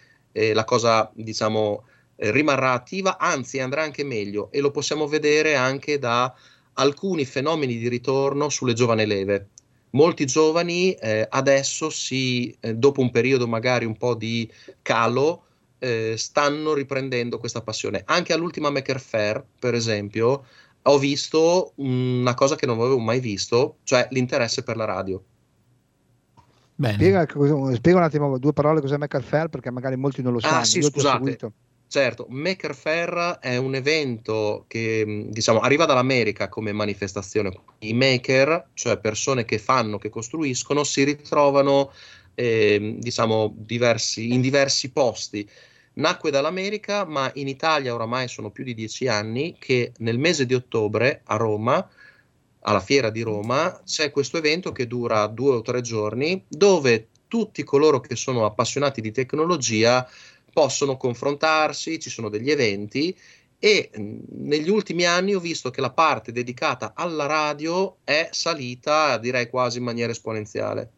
la cosa, diciamo, rimarrà attiva, anzi andrà anche meglio, e lo possiamo vedere anche da alcuni fenomeni di ritorno sulle giovani leve. Molti giovani adesso dopo un periodo magari un po' di calo, stanno riprendendo questa passione. Anche all'ultima Maker Faire, per esempio, ho visto una cosa che non avevo mai visto, cioè l'interesse per la radio. Spiega un attimo, due parole, cos'è Maker Faire, perché magari molti non lo sanno. Ah sì, scusate. Certo, Maker Faire è un evento che, diciamo, arriva dall'America come manifestazione. I maker, cioè persone che fanno, che costruiscono, si ritrovano in diversi posti. Nacque dall'America, ma in Italia oramai sono più di 10 anni che nel mese di ottobre a Roma, alla Fiera di Roma, c'è questo evento che dura 2 o 3 giorni, dove tutti coloro che sono appassionati di tecnologia possono confrontarsi, ci sono degli eventi, e negli ultimi anni ho visto che la parte dedicata alla radio è salita, direi quasi in maniera esponenziale.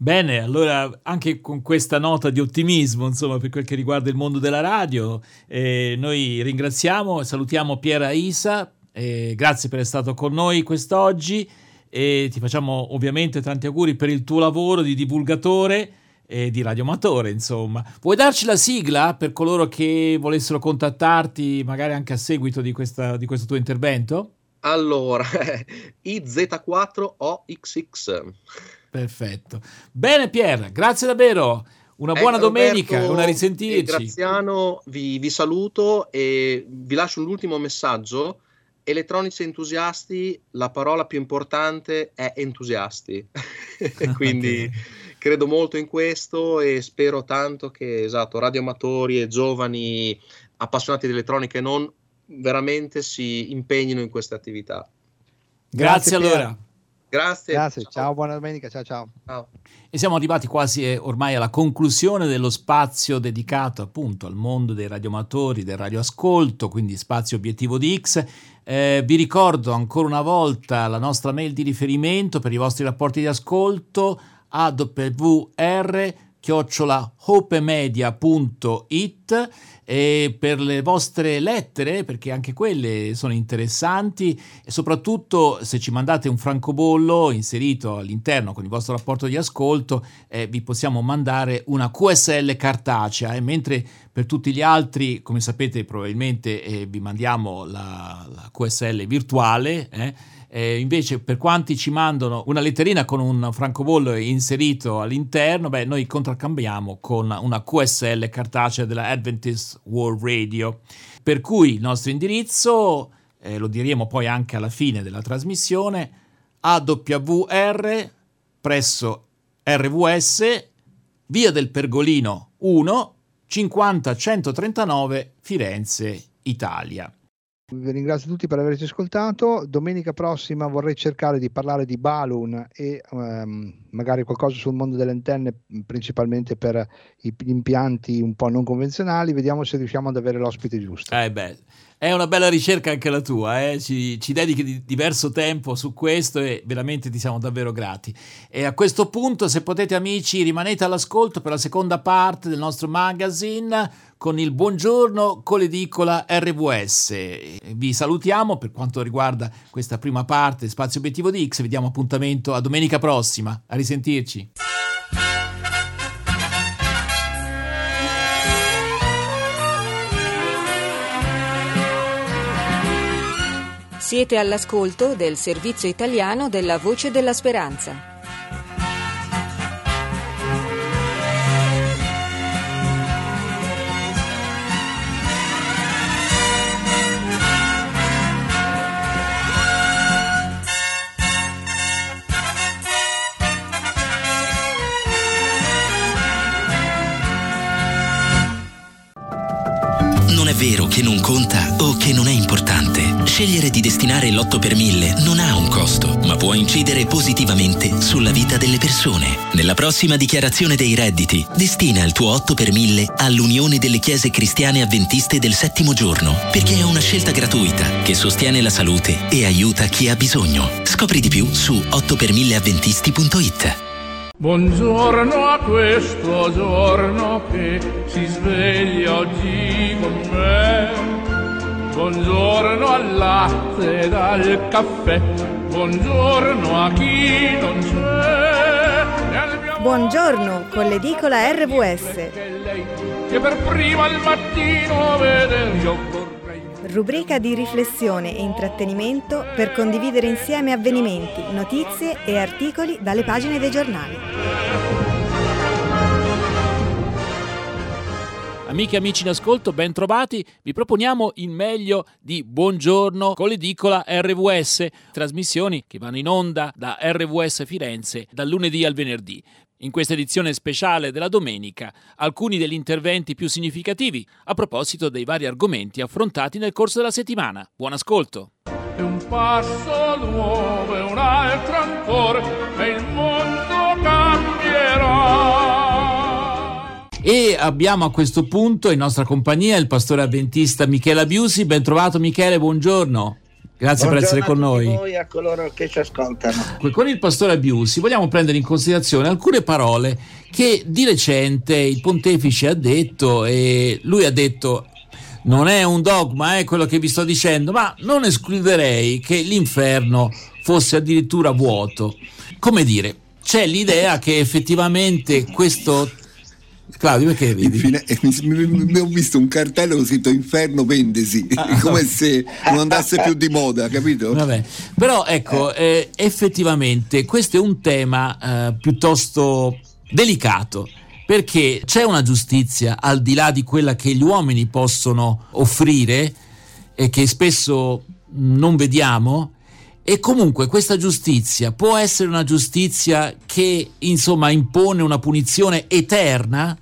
Bene, allora anche con questa nota di ottimismo, insomma, per quel che riguarda il mondo della radio, noi ringraziamo e salutiamo Pier Aisa, grazie per essere stato con noi quest'oggi e ti facciamo ovviamente tanti auguri per il tuo lavoro di divulgatore e di radioamatore, insomma. Vuoi darci la sigla per coloro che volessero contattarti magari anche a seguito di questo tuo intervento? Allora, IZ4OXX. Perfetto. Bene Pier, grazie davvero. Una buona domenica, una risentirci. Graziano, vi saluto e vi lascio l'ultimo messaggio. Elettronici entusiasti, la parola più importante è entusiasti. Quindi credo molto in questo e spero tanto che, esatto, radioamatori e giovani appassionati di elettronica e non veramente si impegnino in queste attività. Grazie allora. Grazie. Ciao, buona domenica, ciao. E siamo arrivati quasi ormai alla conclusione dello spazio dedicato appunto al mondo dei radioamatori, del radioascolto, quindi Spazio Obiettivo di X. Vi ricordo ancora una volta la nostra mail di riferimento per i vostri rapporti di ascolto: awr@hopemedia.it, e per le vostre lettere, perché anche quelle sono interessanti, e soprattutto se ci mandate un francobollo inserito all'interno con il vostro rapporto di ascolto, vi possiamo mandare una QSL cartacea, mentre per tutti gli altri, come sapete probabilmente, vi mandiamo la QSL virtuale. Invece per quanti ci mandano una letterina con un francobollo inserito all'interno, noi contraccambiamo con una QSL cartacea della Adventist World Radio, per cui il nostro indirizzo lo diremo poi anche alla fine della trasmissione: AWR presso RVS, via del Pergolino 1, 50139, Firenze, Italia. Vi ringrazio tutti per averci ascoltato. Domenica prossima vorrei cercare di parlare di Balloon e magari qualcosa sul mondo delle antenne, principalmente per gli impianti un po' non convenzionali. Vediamo se riusciamo ad avere l'ospite giusto. È una bella ricerca anche la tua, ci dedichi diverso tempo su questo e veramente ti siamo davvero grati. E a questo punto, se potete amici, rimanete all'ascolto per la seconda parte del nostro magazine con il buongiorno con l'edicola RVS. Vi salutiamo per quanto riguarda questa prima parte, Spazio Obiettivo di X. Vi diamo appuntamento a domenica prossima. A risentirci. Siete all'ascolto del servizio italiano della Voce della Speranza. Non è vero che non conta o che non è importante. Scegliere di destinare l'8 per mille non ha un costo, ma può incidere positivamente sulla vita delle persone. Nella prossima dichiarazione dei redditi, destina il tuo 8 per mille all'Unione delle Chiese Cristiane Avventiste del Settimo Giorno, perché è una scelta gratuita che sostiene la salute e aiuta chi ha bisogno. Scopri di più su 8per1000avventisti.it. Buongiorno a questo giorno che si sveglia oggi con me. Buongiorno al latte ed al caffè. Buongiorno a chi non c'è. Buongiorno con l'edicola RVS. Che per prima il mattino vede il gioco. Rubrica di riflessione e intrattenimento per condividere insieme avvenimenti, notizie e articoli dalle pagine dei giornali. Amiche e amici in ascolto, ben trovati. Vi proponiamo il meglio di Buongiorno con l'edicola RVS, trasmissioni che vanno in onda da RVS Firenze dal lunedì al venerdì. In questa edizione speciale della domenica, alcuni degli interventi più significativi a proposito dei vari argomenti affrontati nel corso della settimana. Buon ascolto! È un passo nuovo, è un altro ancora, e il mondo cambierà. E abbiamo a questo punto in nostra compagnia il pastore avventista Michele Abiusi. Ben trovato Michele, buongiorno! Grazie per essere con noi. Buongiorno a tutti voi, a coloro che ci ascoltano. Con il pastore Abiusi vogliamo prendere in considerazione alcune parole che di recente il pontefice ha detto, e lui ha detto: non è un dogma, è quello che vi sto dicendo, ma non escluderei che l'inferno fosse addirittura vuoto. Come dire, c'è l'idea che effettivamente questo... Claudio, perché vedi? Ho visto un cartello con scritto Inferno vendesi, come se non andasse più di moda, capito? Vabbè. Però ecco, effettivamente questo è un tema piuttosto delicato, perché c'è una giustizia al di là di quella che gli uomini possono offrire e che spesso non vediamo, e comunque questa giustizia può essere una giustizia che insomma impone una punizione eterna.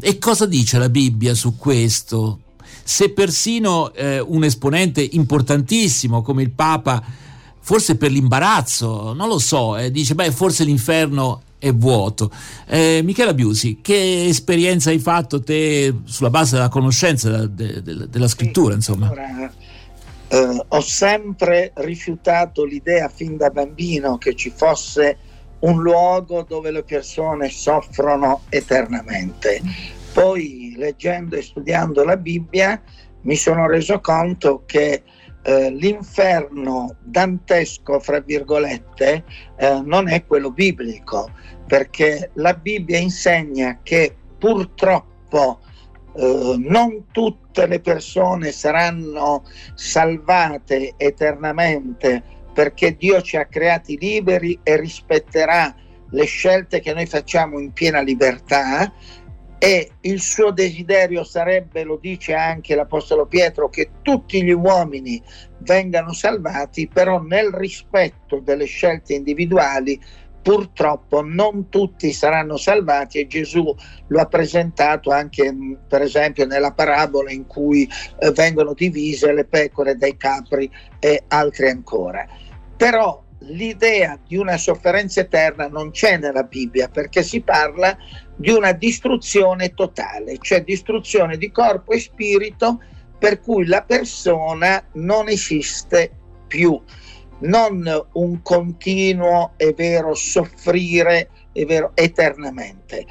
E cosa dice la Bibbia su questo? Se persino un esponente importantissimo come il Papa, forse per l'imbarazzo, non lo so, dice forse l'inferno è vuoto. Michele Abiusi, che esperienza hai fatto te sulla base della conoscenza della scrittura, insomma? Allora, ho sempre rifiutato l'idea fin da bambino che ci fosse un luogo dove le persone soffrono eternamente. Poi, leggendo e studiando la Bibbia, mi sono reso conto che l'inferno dantesco, fra virgolette, non è quello biblico, perché la Bibbia insegna che purtroppo non tutte le persone saranno salvate eternamente, perché Dio ci ha creati liberi e rispetterà le scelte che noi facciamo in piena libertà, e il suo desiderio sarebbe, lo dice anche l'Apostolo Pietro, che tutti gli uomini vengano salvati, però nel rispetto delle scelte individuali purtroppo non tutti saranno salvati, e Gesù lo ha presentato anche per esempio nella parabola in cui vengono divise le pecore dai capri e altri ancora. Però l'idea di una sofferenza eterna non c'è nella Bibbia, perché si parla di una distruzione totale, cioè distruzione di corpo e spirito, per cui la persona non esiste più. Non un continuo, è vero, soffrire, è vero, eternamente.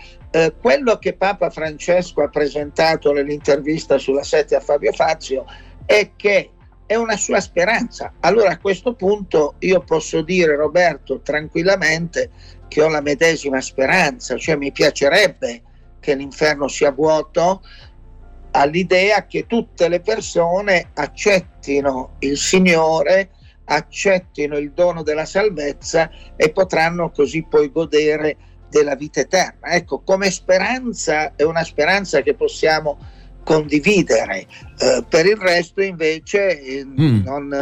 Quello che Papa Francesco ha presentato nell'intervista sulla 7 a Fabio Fazio è che è una sua speranza. Allora a questo punto io posso dire, Roberto, tranquillamente che ho la medesima speranza, cioè mi piacerebbe che l'inferno sia vuoto, all'idea che tutte le persone accettino il Signore, accettino il dono della salvezza e potranno così poi godere della vita eterna. Ecco, come speranza è una speranza che possiamo condividere, per il resto invece non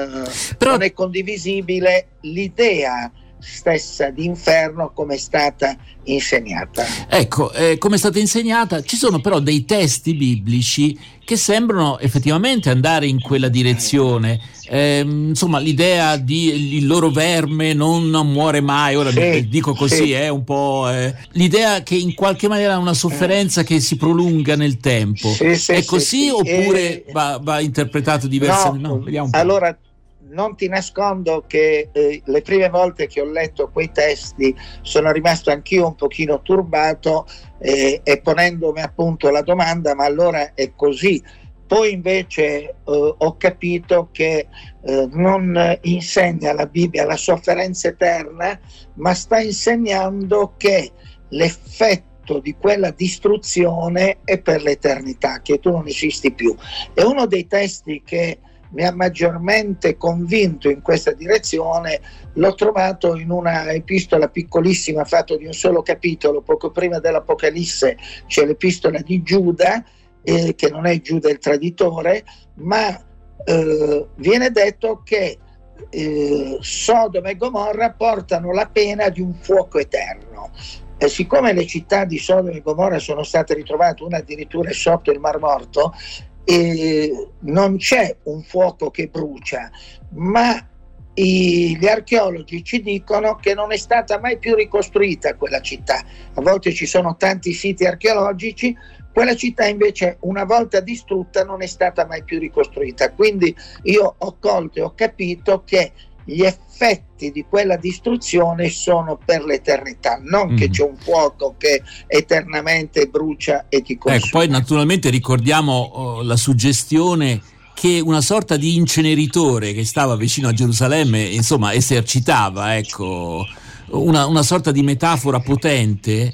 è condivisibile l'idea stessa d'inferno come è stata insegnata. Ecco, come è stata insegnata. Ci sono però dei testi biblici che sembrano effettivamente andare in quella direzione. Insomma, l'idea di il loro verme non muore mai, ora sì, dico così, è sì. Un po'... l'idea che in qualche maniera è una sofferenza che si prolunga nel tempo. Sì, è così sì, oppure va interpretato diversamente? No, vediamo un po'. Allora, non ti nascondo che le prime volte che ho letto quei testi sono rimasto anch'io un pochino turbato e ponendomi appunto la domanda: ma allora è così? Poi invece ho capito che non insegna la Bibbia la sofferenza eterna, ma sta insegnando che l'effetto di quella distruzione è per l'eternità, che tu non esisti più. È uno dei testi che mi ha maggiormente convinto in questa direzione, l'ho trovato in una epistola piccolissima fatta di un solo capitolo, poco prima dell'Apocalisse c'è l'epistola di Giuda, che non è Giuda il traditore, ma viene detto che Sodoma e Gomorra portano la pena di un fuoco eterno. E siccome le città di Sodoma e Gomorra sono state ritrovate, una addirittura sotto il Mar Morto, non c'è un fuoco che brucia, ma gli archeologi ci dicono che non è stata mai più ricostruita quella città. A volte ci sono tanti siti archeologici, quella città invece una volta distrutta non è stata mai più ricostruita. Quindi io ho colto e ho capito che gli effetti di quella distruzione sono per l'eternità, non che c'è un fuoco che eternamente brucia e ti consuma. Ecco, poi naturalmente ricordiamo la suggestione che una sorta di inceneritore che stava vicino a Gerusalemme, insomma, esercitava, ecco, una sorta di metafora potente.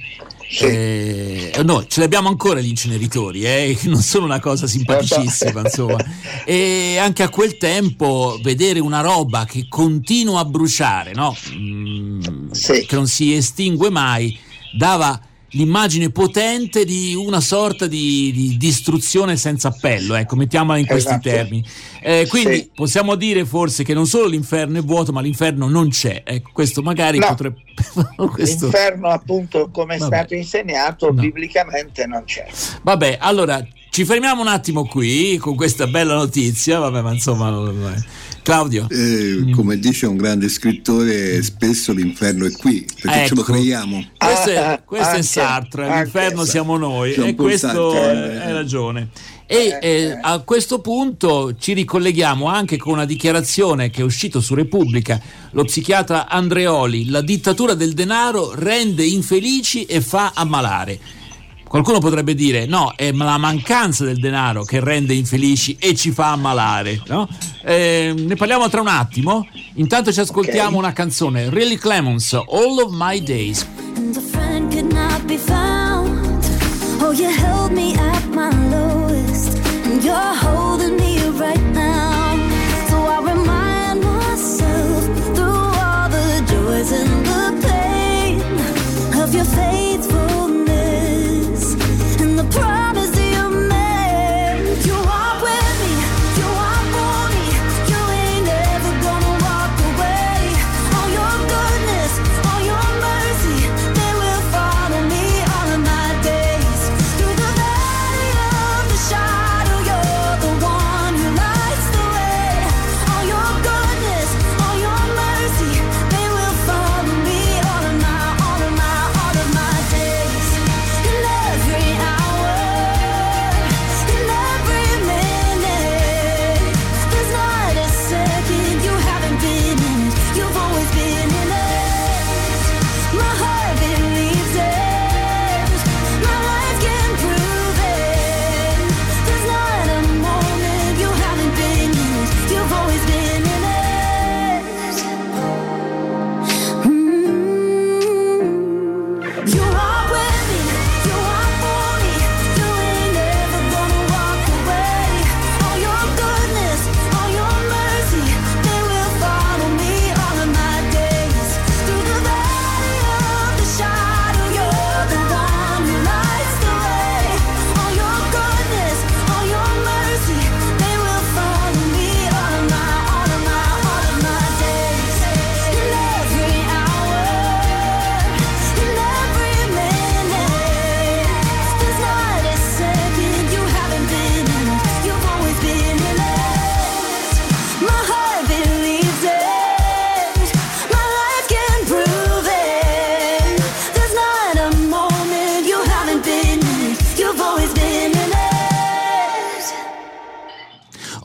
Sì. No, ce l'abbiamo ancora gli inceneritori, non sono una cosa simpaticissima, insomma. E anche a quel tempo vedere una roba che continua a bruciare, no? Sì. Che non si estingue mai, dava l'immagine potente di una sorta di distruzione senza appello, ecco, mettiamola in questi termini. Quindi sì, possiamo dire forse che non solo l'inferno è vuoto, ma l'inferno non c'è. Ecco, questo magari potrebbe. Questo... L'inferno, appunto, come è stato insegnato biblicamente, non c'è. Vabbè, allora ci fermiamo un attimo qui con questa bella notizia. Vabbè, ma insomma. Claudio. Come dice un grande scrittore, spesso l'inferno è qui, perché ce lo creiamo. Questo è Sartre, l'inferno siamo noi, e questo hai ragione. E a questo punto ci ricolleghiamo anche con una dichiarazione che è uscita su Repubblica, lo psichiatra Andreoli: la dittatura del denaro rende infelici e fa ammalare. Qualcuno potrebbe dire: no, è la mancanza del denaro che rende infelici e ci fa ammalare, no? Ne parliamo tra un attimo. Intanto ci ascoltiamo una canzone, Riley Clemons, All of My Days. And a friend could not be found. Oh, you held me at my lowest, and you're holding me right now. So I remind myself through all the joys and the pain of your faithfulness.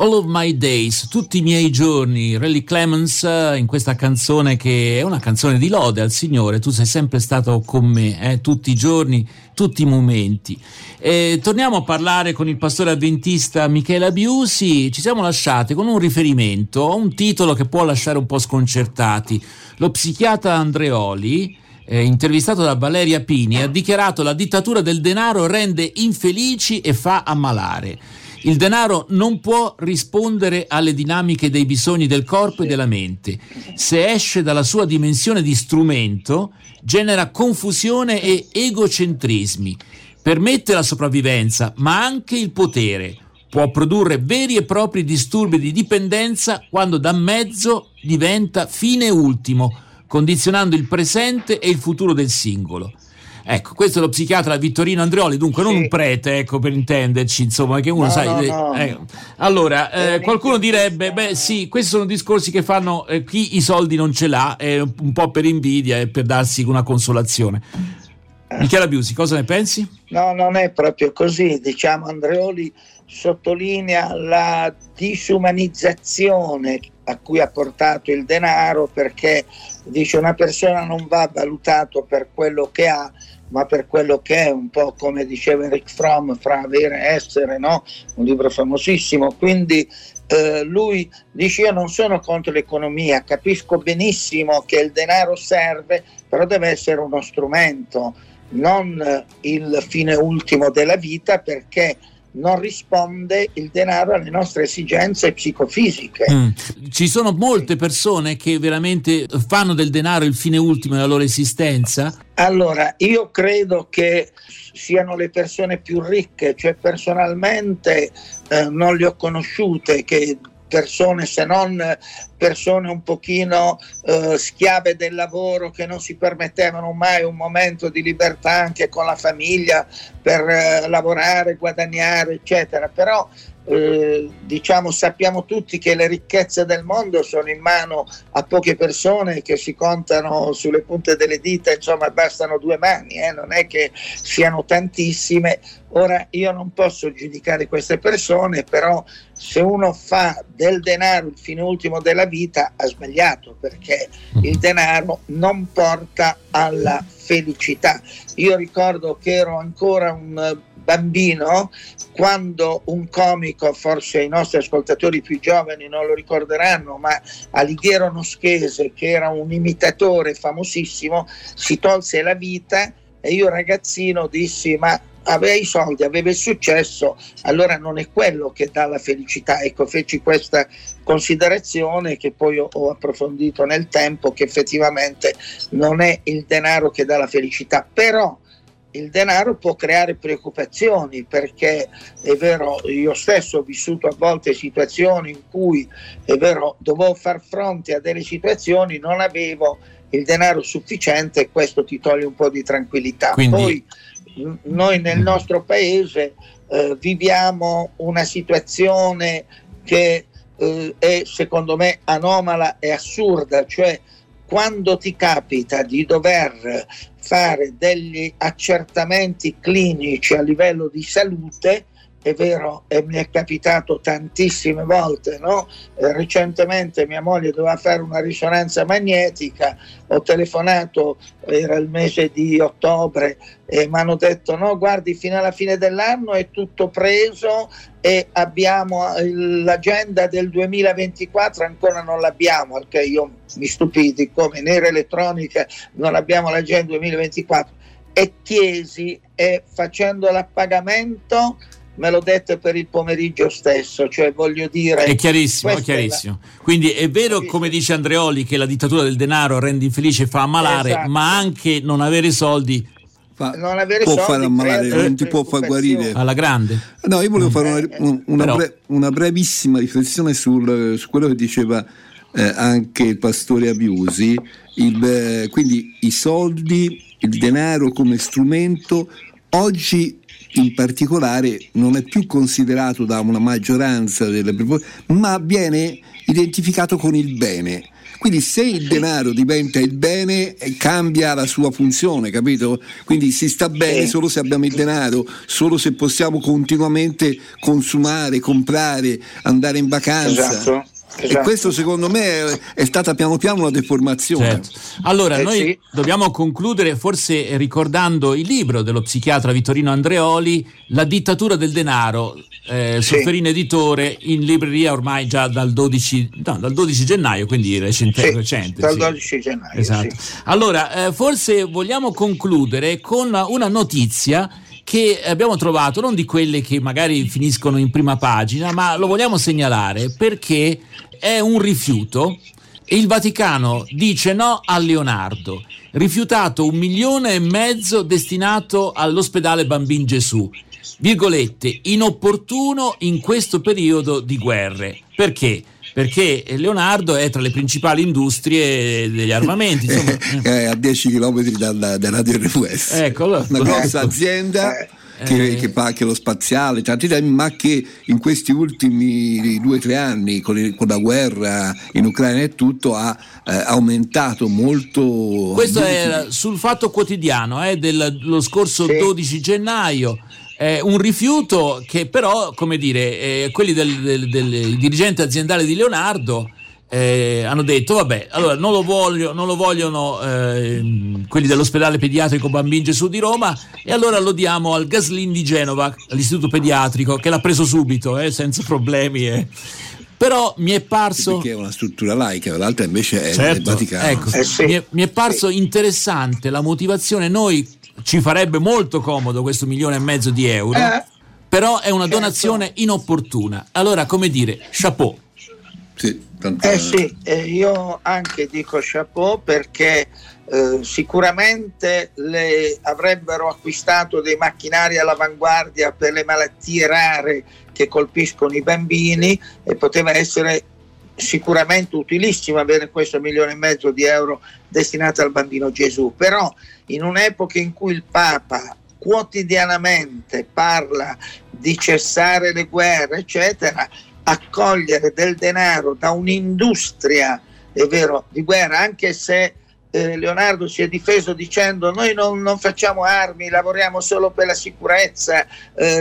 All of My Days, tutti i miei giorni, Raleigh Clemens, in questa canzone che è una canzone di lode al Signore. Tu sei sempre stato con me, tutti i giorni, tutti i momenti. Torniamo a parlare con il pastore avventista Michele Abiusi. Ci siamo lasciati con un riferimento a un titolo che può lasciare un po' sconcertati. Lo psichiatra Andreoli, intervistato da Valeria Pini, ha dichiarato: la dittatura del denaro rende infelici e fa ammalare. Il denaro non può rispondere alle dinamiche dei bisogni del corpo e della mente. Se esce dalla sua dimensione di strumento, genera confusione e egocentrismi. Permette la sopravvivenza, ma anche il potere. Può produrre veri e propri disturbi di dipendenza quando da mezzo diventa fine ultimo, condizionando il presente e il futuro del singolo. Ecco, questo è lo psichiatra Vittorino Andreoli, dunque non un prete, ecco, per intenderci, insomma, che uno no. Allora, qualcuno direbbe, beh sì, questi sono discorsi che fanno chi i soldi non ce l'ha, un po' per invidia e per darsi una consolazione. Michele Abiusi, cosa ne pensi? No, non è proprio così, diciamo Andreoli sottolinea la disumanizzazione a cui ha portato il denaro, perché dice una persona non va valutato per quello che ha, ma per quello che è, un po' come diceva Eric Fromm, fra avere e essere, no? Un libro famosissimo. Quindi lui dice: io non sono contro l'economia, capisco benissimo che il denaro serve, però deve essere uno strumento, non il fine ultimo della vita, perché non risponde il denaro alle nostre esigenze psicofisiche. Ci sono molte persone che veramente fanno del denaro il fine ultimo della loro esistenza? Allora, io credo che siano le persone più ricche, cioè personalmente non le ho conosciute che persone, se non persone un pochino schiave del lavoro, che non si permettevano mai un momento di libertà anche con la famiglia per lavorare, guadagnare, eccetera. Però diciamo, sappiamo tutti che le ricchezze del mondo sono in mano a poche persone che si contano sulle punte delle dita, insomma bastano due mani, non è che siano tantissime. Ora, io non posso giudicare queste persone, però se uno fa del denaro il fine ultimo della vita ha sbagliato, perché il denaro non porta alla felicità. Io ricordo che ero ancora un bambino quando un comico, forse i nostri ascoltatori più giovani non lo ricorderanno, ma Alighiero Noschese, che era un imitatore famosissimo, si tolse la vita, e io ragazzino dissi: ma aveva i soldi, aveva il successo, allora non è quello che dà la felicità. Ecco, feci questa considerazione che poi ho approfondito nel tempo, che effettivamente non è il denaro che dà la felicità. Però il denaro può creare preoccupazioni, perché è vero, io stesso ho vissuto a volte situazioni in cui, è vero, dovevo far fronte a delle situazioni, non avevo il denaro sufficiente, e questo ti toglie un po' di tranquillità. Quindi, poi noi nel nostro paese viviamo una situazione che è, secondo me, anomala e assurda, cioè quando ti capita di dover fare degli accertamenti clinici a livello di salute, è vero, e mi è capitato tantissime volte, no? Recentemente mia moglie doveva fare una risonanza magnetica, ho telefonato, era il mese di ottobre, e mi hanno detto: no, guardi, fino alla fine dell'anno è tutto preso e abbiamo l'agenda del 2024, ancora non l'abbiamo. Perché io mi stupì di come in era elettronica non abbiamo l'agenda 2024, e chiesi, e facendo l'appagamento me l'ho detto per il pomeriggio stesso, cioè voglio dire... È chiarissimo. Quindi è vero, come dice Andreoli, che la dittatura del denaro rende infelice e fa ammalare, esatto. Ma anche non avere soldi... non ti può far guarire alla grande. No, io volevo fare una brevissima riflessione su quello che diceva anche il pastore Abiusi, quindi i soldi, il denaro come strumento, oggi in particolare non è più considerato da una maggioranza ma viene identificato con il bene. Quindi se il denaro diventa il bene, cambia la sua funzione, capito? Quindi si sta bene solo se abbiamo il denaro, solo se possiamo continuamente consumare, comprare, andare in vacanza. Esatto. Esatto. E questo secondo me è stata piano piano una deformazione. Certo. Allora noi dobbiamo concludere forse ricordando il libro dello psichiatra Vittorino Andreoli, La dittatura del denaro, su Fiorino Editore, in libreria ormai già dal 12 gennaio, quindi recente. Dal 12 gennaio, esatto. Allora forse vogliamo concludere con una notizia che abbiamo trovato, non di quelle che magari finiscono in prima pagina, ma lo vogliamo segnalare perché è un rifiuto. Il Vaticano dice no a Leonardo, rifiutato 1,5 milioni destinato all'ospedale Bambin Gesù, virgolette, inopportuno in questo periodo di guerre. Perché? Perché Leonardo è tra le principali industrie degli armamenti, insomma. È a 10 km da Radio RVS, una grossa azienda che fa anche lo spaziale, tanti temi, ma che in questi ultimi 2-3 anni con la guerra in Ucraina e tutto ha aumentato molto. Questo è sul Fatto Quotidiano dello scorso 12 gennaio. Un rifiuto che però, come dire, quelli del dirigente aziendale di Leonardo hanno detto vabbè, allora non lo vogliono quelli dell'ospedale pediatrico Bambin Gesù di Roma, e allora lo diamo al Gaslin di Genova, all'istituto pediatrico, che l'ha preso subito senza problemi. Però mi è parso, perché è una struttura laica, l'altra invece è del Vaticano. Mi è parso interessante la motivazione. Noi ci farebbe molto comodo questo 1,5 milioni di euro, però è una donazione inopportuna. Allora, come dire, chapeau. Sì, io anche dico chapeau, perché sicuramente le avrebbero acquistato dei macchinari all'avanguardia per le malattie rare che colpiscono i bambini, e poteva essere sicuramente utilissimo avere questo 1,5 milioni di euro destinato al bambino Gesù. Però in un'epoca in cui il Papa quotidianamente parla di cessare le guerre eccetera, accogliere del denaro da un'industria, è vero, di guerra, anche se Leonardo si è difeso dicendo noi non facciamo armi, lavoriamo solo per la sicurezza,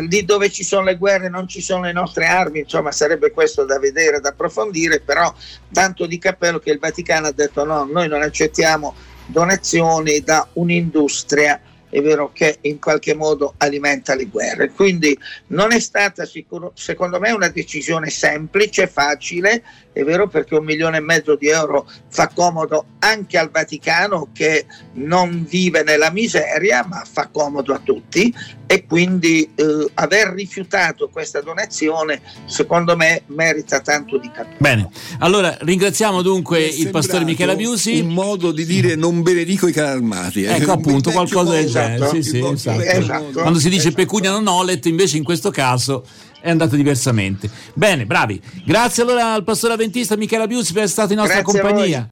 lì dove ci sono le guerre non ci sono le nostre armi. Insomma, sarebbe questo da vedere, da approfondire, però tanto di cappello che il Vaticano ha detto no, noi non accettiamo donazioni da un'industria, è vero, che in qualche modo alimenta le guerre. Quindi non è stata secondo me una decisione semplice, facile, è vero, perché 1,5 milioni di euro fa comodo anche al Vaticano, che non vive nella miseria, ma fa comodo a tutti, e quindi aver rifiutato questa donazione secondo me merita tanto di capire. Bene, allora ringraziamo dunque il pastore Michele Abiusi. Un modo di dire non benedico i carri armati, ecco appunto qualcosa del genere. Esatto. Quando si dice pecunia non olet, invece in questo caso è andato diversamente. Bene, bravi. Grazie allora al pastore avventista Michele Abiusi per essere stato in nostra compagnia.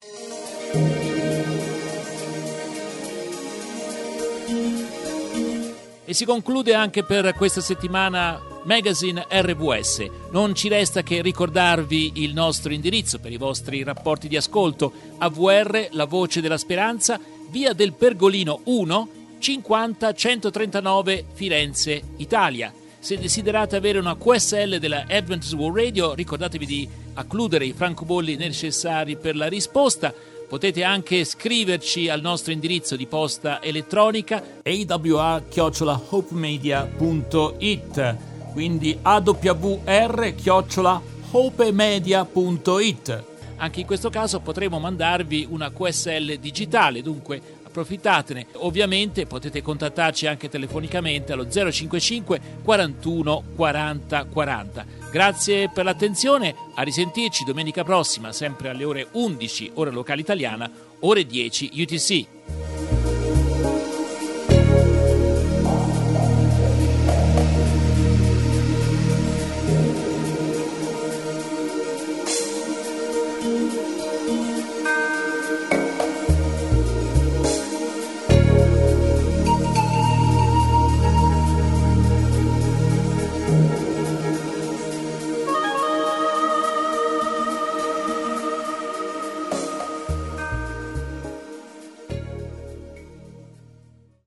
E si conclude anche per questa settimana Magazine RVS. Non ci resta che ricordarvi il nostro indirizzo per i vostri rapporti di ascolto: AWR, La Voce della Speranza, Via del Pergolino 1, 50 139 Firenze, Italia. Se desiderate avere una QSL della Adventist World Radio, ricordatevi di accludere i francobolli necessari per la risposta. Potete anche scriverci al nostro indirizzo di posta elettronica awr@hopemedia.it, quindi awr@hopemedia.it. Anche in questo caso potremo mandarvi una QSL digitale, dunque approfittatene. Ovviamente potete contattarci anche telefonicamente allo 055 41 40 40. Grazie per l'attenzione, a risentirci domenica prossima, sempre alle ore 11, ora locale italiana, ore 10 UTC.